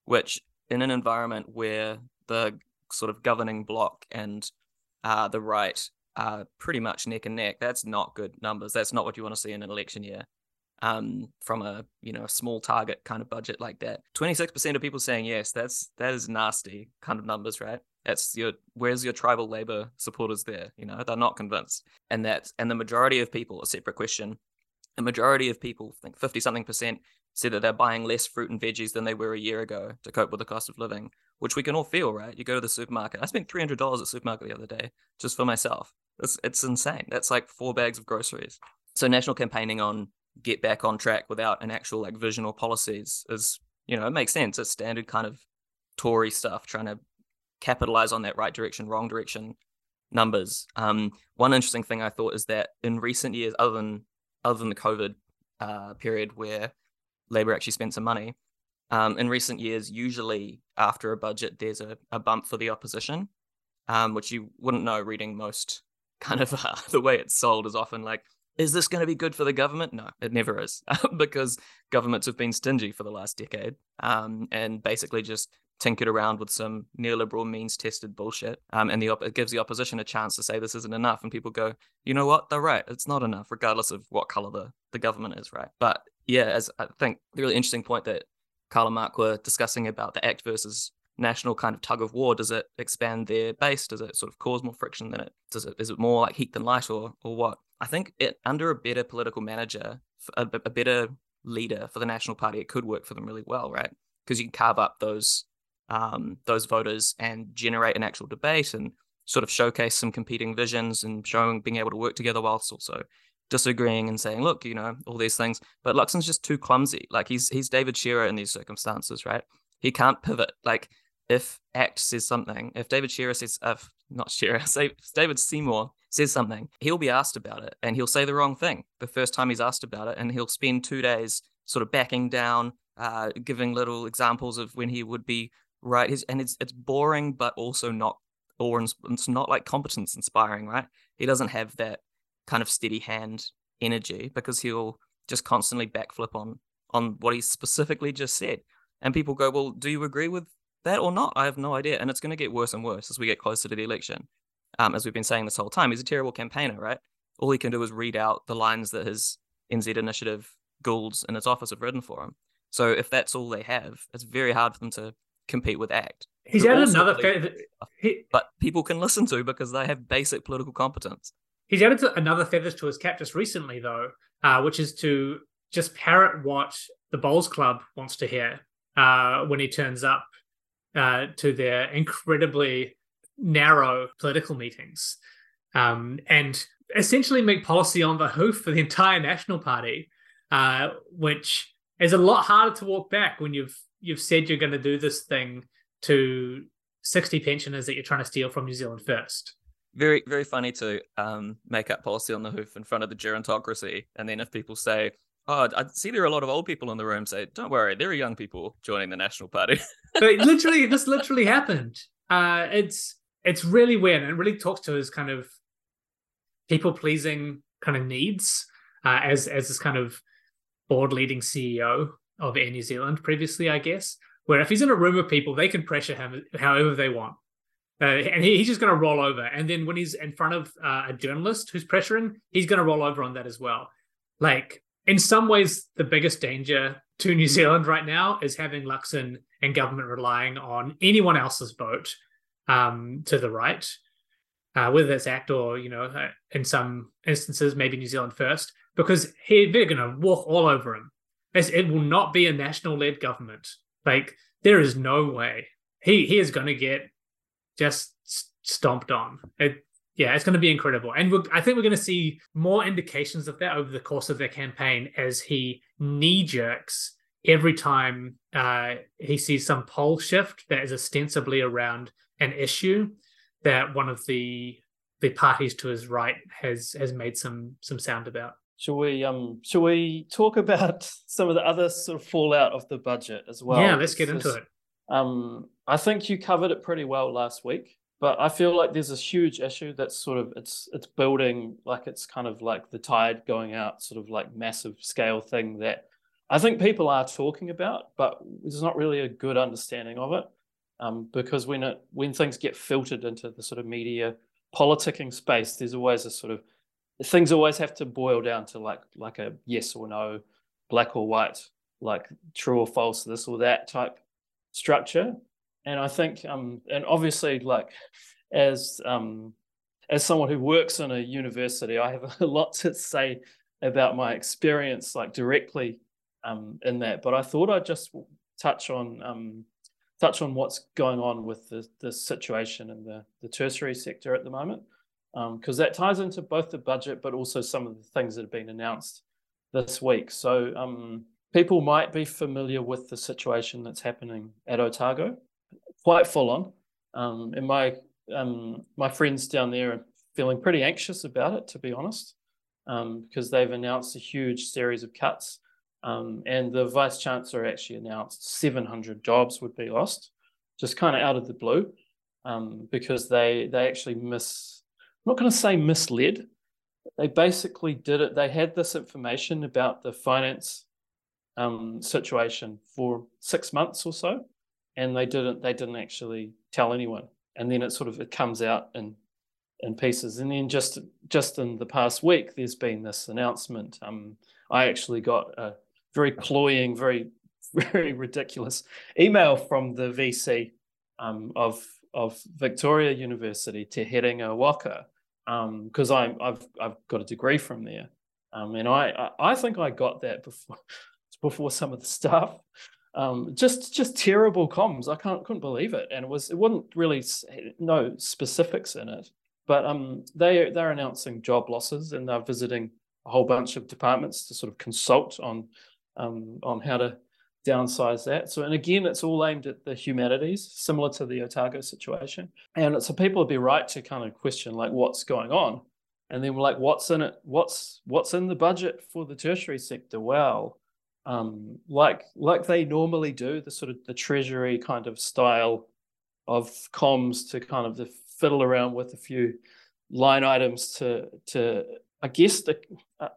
which in an environment where the sort of governing bloc and the right are pretty much neck and neck, that's not good numbers. That's not what you want to see in an election year from a small target kind of budget like that. 26% of people saying yes, that is nasty kind of numbers, right? That's where's your tribal Labor supporters there? They're not convinced. And the majority of people, a separate question, the majority of people, I think 50-something% said that they're buying less fruit and veggies than they were a year ago to cope with the cost of living, which we can all feel, right? You go to the supermarket. I spent $300 at the supermarket the other day just for myself. It's insane. That's like 4 bags of groceries. So national campaigning on get back on track without an actual like vision or policies is, it makes sense. It's standard kind of Tory stuff, trying to capitalize on that right direction, wrong direction numbers. One interesting thing I thought is that in recent years, other than the COVID period where Labor actually spent some money, in recent years, usually after a budget, there's a bump for the opposition, which you wouldn't know reading most kind of the way it's sold is often like, is this going to be good for the government? No, it never is, because governments have been stingy for the last decade and basically just tinkered around with some neoliberal means-tested bullshit, and it gives the opposition a chance to say this isn't enough, and people go, you know what, they're right, it's not enough, regardless of what colour the government is, right? But yeah, as I think the really interesting point that Carl and Mark were discussing about the ACT versus national kind of tug-of-war, does it expand their base? Does it sort of cause more friction than it? Is it more like heat than light or what? I think under a better political manager, a better leader for the National Party, it could work for them really well, right? Because you can carve up those voters and generate an actual debate and sort of showcase some competing visions and being able to work together whilst also disagreeing and saying, look, all these things. But Luxon's just too clumsy. Like he's David Shearer in these circumstances, right? He can't pivot. Like if ACT says something, if David Seymour says something, he'll be asked about it and he'll say the wrong thing the first time he's asked about it, and he'll spend 2 days sort of backing down, giving little examples of when he would be right. It's boring, but also not, or it's not like competence inspiring, right? He doesn't have that kind of steady hand energy because he'll just constantly backflip on what he specifically just said. And people go, well, do you agree with that or not? I have no idea. And it's going to get worse and worse as we get closer to the election. As we've been saying this whole time, he's a terrible campaigner, right? All he can do is read out the lines that his NZ initiative Goulds in his office have written for him. So if that's all they have, it's very hard for them to compete with ACT. He's added another feather, but people can listen to because they have basic political competence. He's added another feather to his cap just recently, though, which is to just parrot what the Bowls Club wants to hear when he turns up to their incredibly narrow political meetings, and essentially make policy on the hoof for the entire National Party, which is a lot harder to walk back when you've said you're going to do this thing to 60 pensioners that you're trying to steal from New Zealand First. Very, very funny to make up policy on the hoof in front of the gerontocracy, and then if people say, oh, I see there are a lot of old people in the room, say, don't worry, there are young people joining the National Party. But this literally happened. It's really weird, and it really talks to his kind of people-pleasing kind of needs as this kind of board-leading CEO of Air New Zealand previously, I guess, where if he's in a room of people, they can pressure him however they want. And he's just going to roll over. And then when he's in front of a journalist who's pressuring, he's going to roll over on that as well. Like, in some ways, the biggest danger to New Zealand right now is having Luxon and government relying on anyone else's vote to the right, whether that's ACT or, in some instances, maybe New Zealand First, because they're going to walk all over him. It will not be a national-led government. Like, there is no way. He is going to get just stomped on. It's going to be incredible. And I think we're going to see more indications of that over the course of their campaign as he knee-jerks every time he sees some poll shift that is ostensibly around an issue that one of the parties to his right has made some sound about. Shall we talk about some of the other sort of fallout of the budget as well? Yeah, let's get into it. I think you covered it pretty well last week, But I feel like there's this huge issue that's sort of, it's building, like it's kind of like the tide going out, sort of like massive scale thing that I think people are talking about, but there's not really a good understanding of it. Because when things get filtered into the sort of media politicking space, there's always a sort of, things always have to boil down to like a yes or no, black or white, like true or false, this or that type structure. And I think, and obviously, like as someone who works in a university, I have a lot to say about my experience, like directly in that. But I thought I'd just touch on what's going on with the situation in the tertiary sector at the moment, because that ties into both the budget, but also some of the things that have been announced this week. So people might be familiar with the situation that's happening at Otago. Quite full on, and my friends down there are feeling pretty anxious about it, to be honest, because they've announced a huge series of cuts, and the Vice Chancellor actually announced 700 jobs would be lost, just kind of out of the blue, because they actually I'm not going to say misled, they basically did it. They had this information about the finance situation for 6 months or so, and they didn't actually tell anyone. And then it sort of, it comes out in pieces. And then just in the past week, there's been this announcement. I actually got a very cloying, very, very ridiculous email from the VC of Victoria University Te Heringa Waka, because I've got a degree from there. And I think I got that before some of the staff. Just terrible comms. I couldn't believe it, and it wasn't really no specifics in it. But they're announcing job losses, and they're visiting a whole bunch of departments to sort of consult on how to downsize that. So, and again, it's all aimed at the humanities, similar to the Otago situation. And so people would be right to kind of question like what's going on, and then we're like, what's in it? What's in the budget for the tertiary sector? Well. Like they normally do, the sort of the Treasury kind of style of comms to kind of fiddle around with a few line items to I guess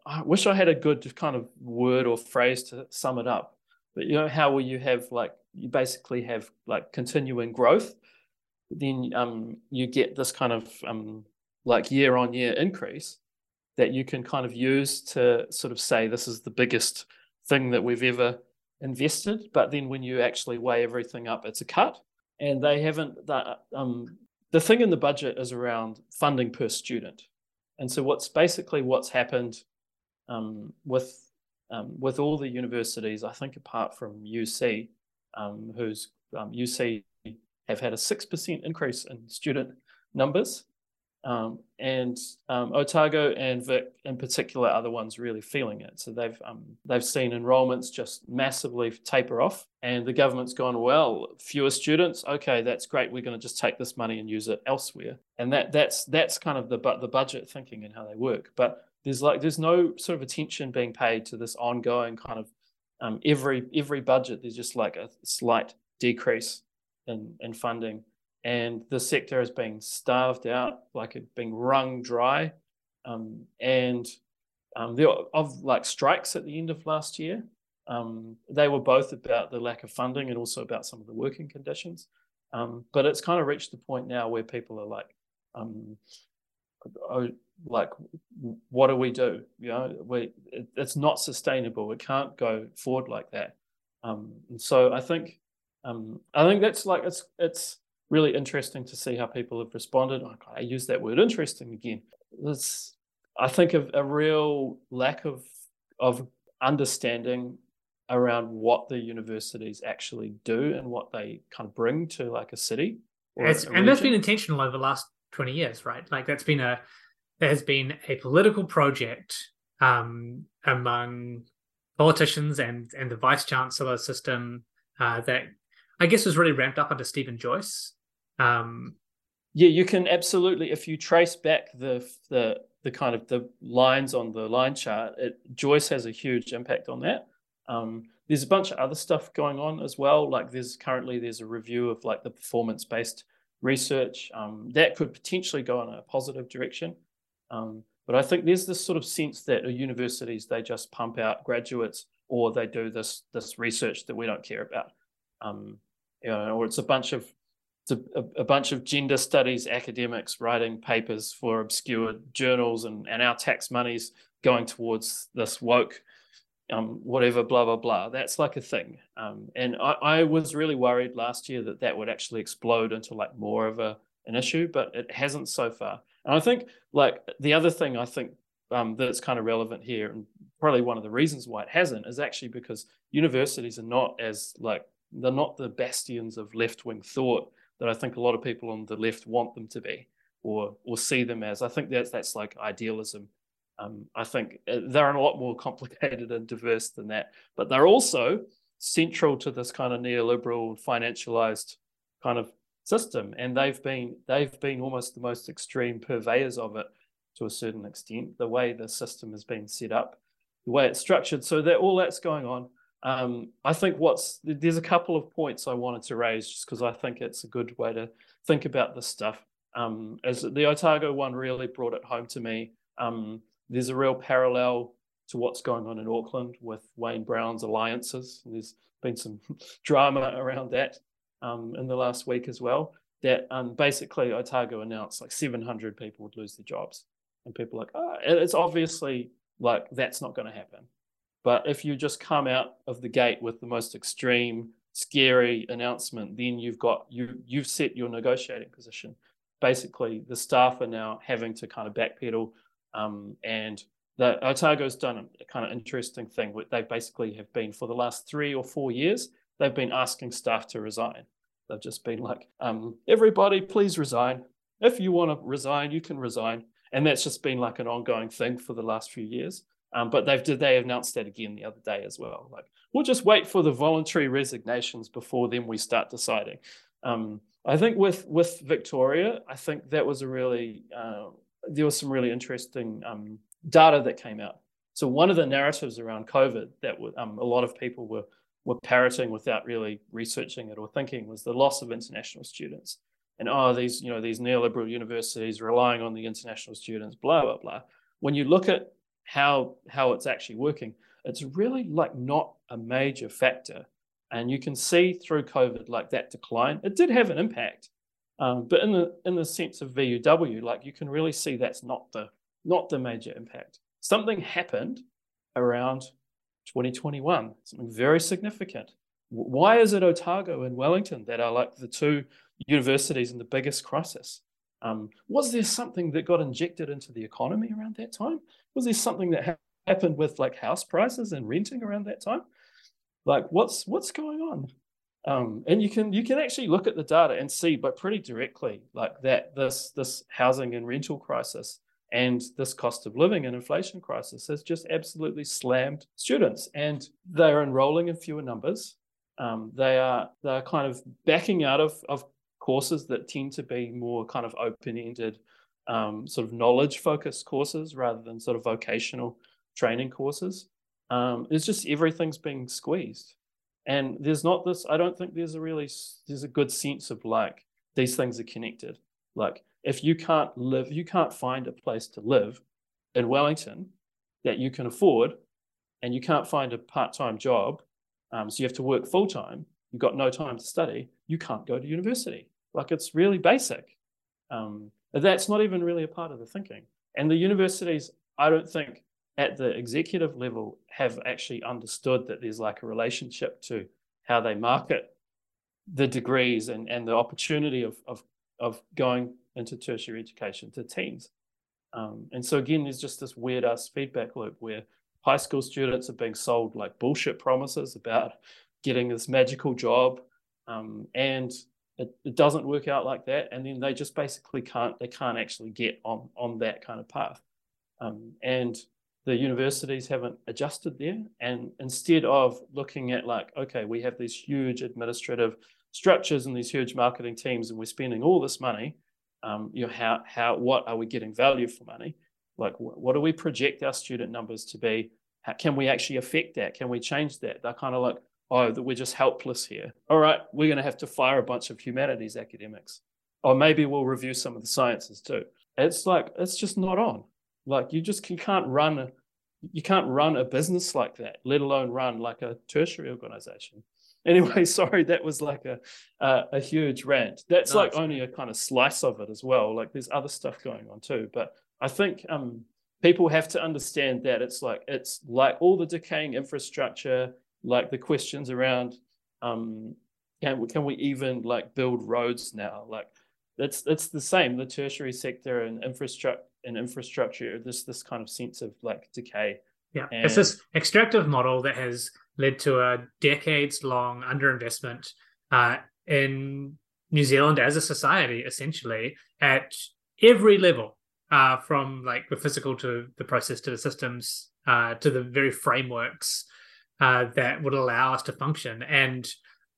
I wish I had a good kind of word or phrase to sum it up, but you know how will you have like you basically have like continuing growth, then you get this kind of like year on year increase that you can kind of use to sort of say this is the biggest thing that we've ever invested, but then when you actually weigh everything up, it's a cut. And they haven't. The thing in the budget is around funding per student, and so what's happened with all the universities, I think apart from UC, UC have had a 6% increase in student numbers, and Otago and Vic in particular are the ones really feeling it. So they've seen enrollments just massively taper off, and the government's gone, well, fewer students, okay, that's great, we're going to just take this money and use it elsewhere. And that's kind of the budget thinking and how they work. But there's no sort of attention being paid to this ongoing kind of every budget there's just like a slight decrease in funding. And the sector is being starved out, like it's being wrung dry. There were strikes at the end of last year. They were both about the lack of funding and also about some of the working conditions. But it's kind of reached the point now where people are like, what do we do? You know, it's not sustainable. It can't go forward like that. And so I think that's like it's really interesting to see how people have responded. I use that word interesting again. It's, I think, a real lack of understanding around what the universities actually do and what they kind of bring to like a city. And that's been intentional over the last 20 years, right? Like there has been a political project among politicians and the Vice Chancellor system that I guess was really ramped up under Stephen Joyce. Yeah, you can absolutely, if you trace back the kind of the lines on the line chart, Joyce has a huge impact on that. There's a bunch of other stuff going on as well. Like there's a review of like the performance-based research, that could potentially go in a positive direction. But I think there's this sort of sense that universities, they just pump out graduates, or they do this research that we don't care about. You know, or it's a bunch of gender studies academics writing papers for obscure journals, and our tax money's going towards this woke, whatever, blah, blah, blah. That's like a thing. And I was really worried last year that that would actually explode into like more of an issue, but it hasn't so far. And I think like the other thing I think that's kind of relevant here, and probably one of the reasons why it hasn't, is actually because universities are not as like, they're not the bastions of left-wing thought that I think a lot of people on the left want them to be, or see them as. I think that's like idealism. I think they're a lot more complicated and diverse than that, but they're also central to this kind of neoliberal financialized kind of system, and they've been almost the most extreme purveyors of it to a certain extent. The way the system has been set up, the way it's structured, so that all that's going on. I think there's a couple of points I wanted to raise just because I think it's a good way to think about this stuff. As the Otago one really brought it home to me. There's a real parallel to what's going on in Auckland with Wayne Brown's alliances. There's been some drama around that in the last week as well, that basically Otago announced like 700 people would lose their jobs, and people are like, oh, it's obviously like that's not going to happen. But if you just come out of the gate with the most extreme, scary announcement, then you've set your negotiating position. Basically, the staff are now having to kind of backpedal, and the Otago's done a kind of interesting thing. They basically have been, for the last 3 or 4 years, they've been asking staff to resign. They've just been like, everybody, please resign. If you want to resign, you can resign. And that's just been like an ongoing thing for the last few years. But they announced that again the other day as well. Like, we'll just wait for the voluntary resignations before then we start deciding. I think with Victoria, I think that was there was some really interesting data that came out. So one of the narratives around COVID that a lot of people were parroting without really researching it or thinking was the loss of international students. And these neoliberal universities relying on the international students, blah, blah, blah. When you look at how it's actually working, it's really like not a major factor, and you can see through COVID like that decline. It did have an impact, but in the sense of VUW, like you can really see that's not the major impact. Something happened around 2021, something very significant. Why is it Otago and Wellington that are like the two universities in the biggest crisis? Was there something that got injected into the economy around that time? Was there something that happened with like house prices and renting around that time? Like what's going on? And you can actually look at the data and see, but pretty directly, like that this housing and rental crisis and this cost of living and inflation crisis has just absolutely slammed students, and they're enrolling in fewer numbers. They're kind of backing out of courses that tend to be more kind of open-ended, sort of knowledge-focused courses rather than sort of vocational training courses. It's just everything's being squeezed. And there's not this, I don't think there's a good sense of like, these things are connected. Like if you can't find a place to live in Wellington that you can afford, and you can't find a part-time job, so you have to work full-time, you've got no time to study, you can't go to university. Like it's really basic. That's not even really a part of the thinking. And the universities, I don't think at the executive level have actually understood that there's like a relationship to how they market the degrees and the opportunity of going into tertiary education to teens. And so again, there's just this weird ass feedback loop where high school students are being sold like bullshit promises about getting this magical job, and it doesn't work out like that, and then they just basically can't actually get on that kind of path, and the universities haven't adjusted there. And instead of looking at like, okay, we have these huge administrative structures and these huge marketing teams, and we're spending all this money, what are we getting value for money? Like what do we project our student numbers to be? How can we actually affect that? Can we change that? They're kind of like, oh, that we're just helpless here. All right, we're going to have to fire a bunch of humanities academics. or maybe we'll review some of the sciences too. It's like, it's just not on. Like you can't run a business like that, let alone run like a tertiary organization. Anyway, sorry, that was like a huge rant. That's nice. Like only a kind of slice of it as well. Like there's other stuff going on too. But I think people have to understand that it's like all the decaying infrastructure, like the questions around can we even like build roads now? Like it's the same. The tertiary sector and infrastructure. This kind of sense of like decay. Yeah, and it's this extractive model that has led to a decades-long underinvestment in New Zealand as a society, essentially, at every level, from like the physical to the process to the systems to the very frameworks that would allow us to function. And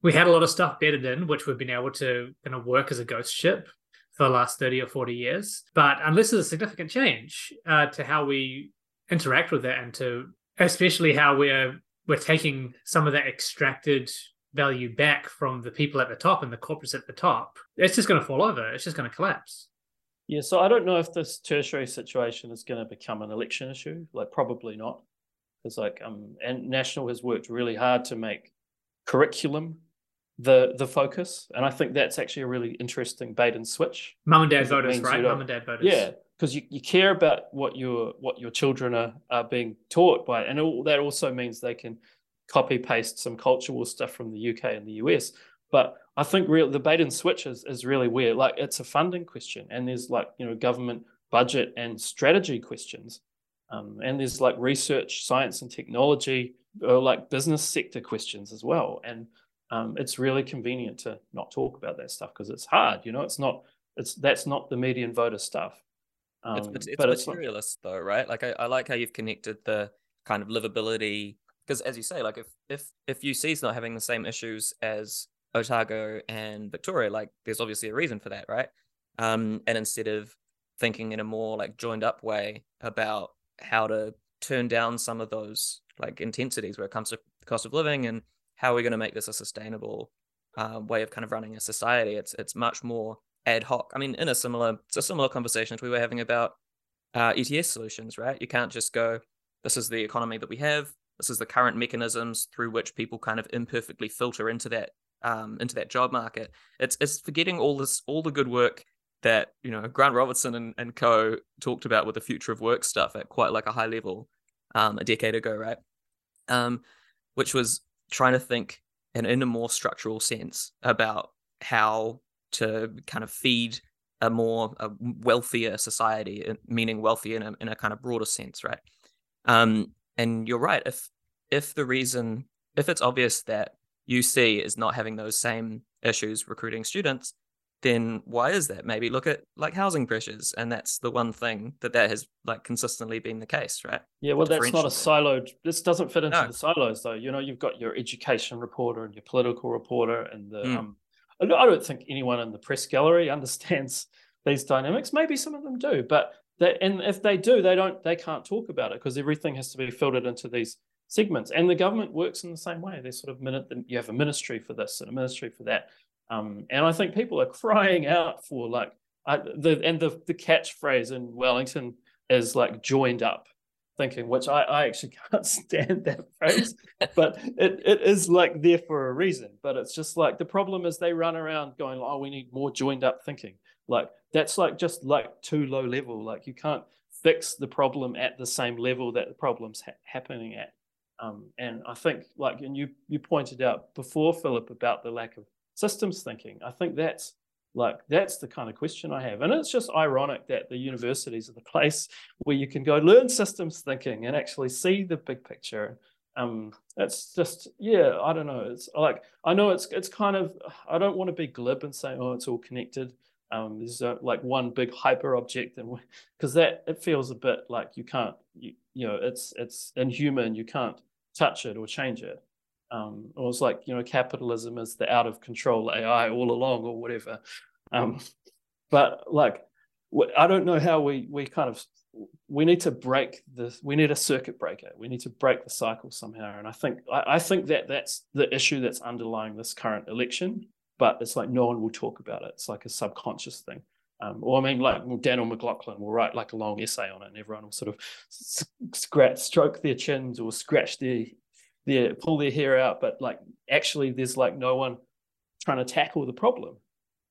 we had a lot of stuff bedded in, which we've been able to kind of work as a ghost ship for the last 30 or 40 years. But unless there's a significant change to how we interact with it and to especially how we're taking some of that extracted value back from the people at the top and the corporates at the top, it's just going to fall over. It's just going to collapse. Yeah, so I don't know if this tertiary situation is going to become an election issue. Like, probably not. Because, like, and National has worked really hard to make curriculum the focus. And I think that's actually a really interesting bait and switch. Mum and dad voters, right? Mum and dad voters. Yeah, because you care about what your children are being taught by. And that also means they can copy-paste some cultural stuff from the UK and the US. But I think the bait and switch is really weird. Like, it's a funding question. And there's, like, you know, government budget and strategy questions. And there's, like, research, science and technology, or, like, business sector questions as well. And it's really convenient to not talk about that stuff because it's hard, you know. That's not the median voter stuff. It's materialist though, right? Like I like how you've connected the kind of livability, because as you say, like if UC's not having the same issues as Otago and Victoria, like there's obviously a reason for that, right? And instead of thinking in a more like joined up way about how to turn down some of those like intensities where it comes to the cost of living and how are we going to make this a sustainable way of kind of running a society? It's much more ad hoc. I mean, it's a similar conversation that we were having about ETS solutions, right? You can't just go, this is the economy that we have, this is the current mechanisms through which people kind of imperfectly filter into that job market. It's forgetting all the good work that, you know, Grant Robertson and co talked about with the future of work stuff at quite like a high level a decade ago, right? Which was trying to think in a more structural sense about how to kind of feed a wealthier society, meaning wealthy in a kind of broader sense, right? And you're right, if it's obvious that UC is not having those same issues recruiting students, then why is that? Maybe look at like housing pressures, and that's the one thing that has like consistently been the case, right? Yeah, well, that's not a siloed. This doesn't fit into the silos, though. You know, you've got your education reporter and your political reporter, and the. I don't think anyone in the press gallery understands these dynamics. Maybe some of them do, but if they do, they can't talk about it because everything has to be filtered into these segments. And the government works in the same way. They sort of you have a ministry for this and a ministry for that. And I think people are crying out for like the catchphrase in Wellington is like joined up thinking, which I actually can't stand that phrase, but it is like there for a reason. But it's just like the problem is they run around going, oh, we need more joined up thinking. Like that's like just like too low level. Like you can't fix the problem at the same level that the problem's happening at. And I think like, and you pointed out before, Philip, about the lack of systems thinking. I think that's the kind of question I have. And it's just ironic that the universities are the place where you can go learn systems thinking and actually see the big picture. It's just, yeah, I don't know. It's like, I know it's kind of, I don't want to be glib and say, oh, it's all connected. There's like one big hyper object, and because that it feels a bit like you can't, you know, it's inhuman. You can't touch it or change it. It was like, you know, capitalism is the out of control AI all along or whatever. But like, I don't know how we need to break this. We need a circuit breaker. We need to break the cycle somehow. And I think that's the issue that's underlying this current election. but it's like no one will talk about it. It's like a subconscious thing. Or I mean, like Daniel McLaughlin will write like a long essay on it, and everyone will sort of stroke their chins or scratch their pull their hair out. But like actually, there's like no one trying to tackle the problem.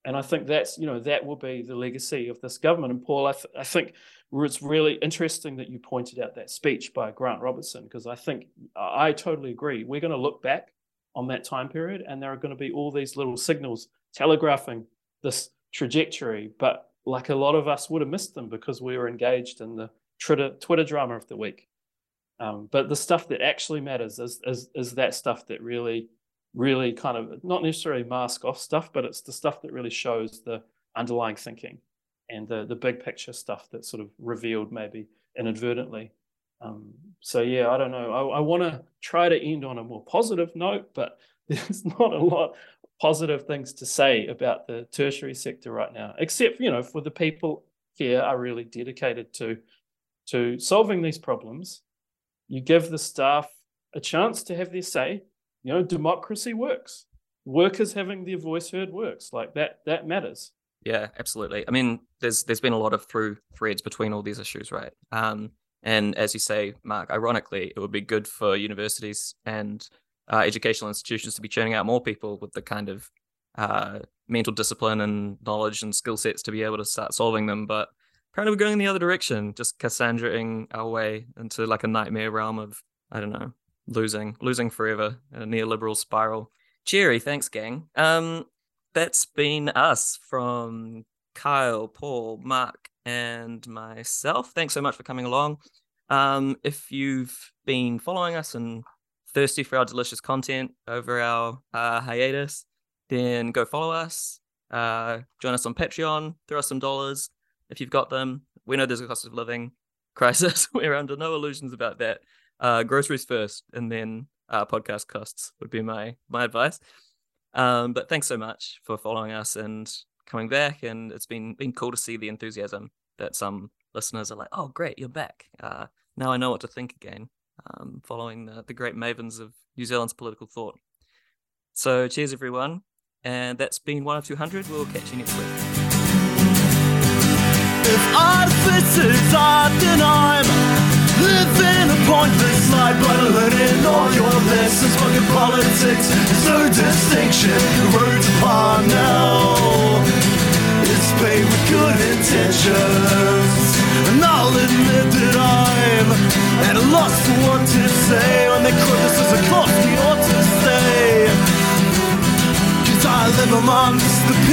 And I think that's, you know, that will be the legacy of this government. And Paul, I think it's really interesting that you pointed out that speech by Grant Robertson, because I think I totally agree. We're going to look back on that time period, and there are going to be all these little signals telegraphing this trajectory, but like a lot of us would have missed them because we were engaged in the Twitter drama of the week. But the stuff that actually matters is that stuff that really kind of not necessarily mask off stuff, but it's the stuff that really shows the underlying thinking and the big picture stuff that's sort of revealed maybe inadvertently. So yeah, I don't know. I want to try to end on a more positive note, but there's not a lot positive things to say about the tertiary sector right now, except, you know, for the people here are really dedicated to solving these problems. You give the staff a chance to have their say. You know, democracy works. Workers having their voice heard works. Like that matters. Yeah, absolutely. I mean, there's been a lot of through threads between all these issues, right? And as you say, Mark, ironically, it would be good for universities and educational institutions to be churning out more people with the kind of mental discipline and knowledge and skill sets to be able to start solving them. But apparently we're going in the other direction, just Cassandraing our way into like a nightmare realm of, I don't know, losing forever in a neoliberal spiral. Jerry, thanks, gang. That's been us from Kyle, Paul, Mark, and myself. Thanks so much for coming along. If you've been following us and thirsty for our delicious content over our hiatus, then go follow us. Join us on Patreon. Throw us some dollars if you've got them. We know there's a cost of living crisis. We're under no illusions about that. Groceries first, and then podcast costs would be my advice. But thanks so much for following us and coming back. And it's been cool to see the enthusiasm that some listeners are like, oh, great, you're back. Now I know what to think again, following the great mavens of New Zealand's political thought. So cheers, everyone. And that's been 1 of 200. We'll catch you next week. If our fitted are denied, living a pointless life, but learning all your lessons. Fucking politics, there's no distinction. The roads are now, it's paved with good intentions. And I'll admit that I'm at a loss for what to say when the criticism costs me what to say. Cause I live amongst the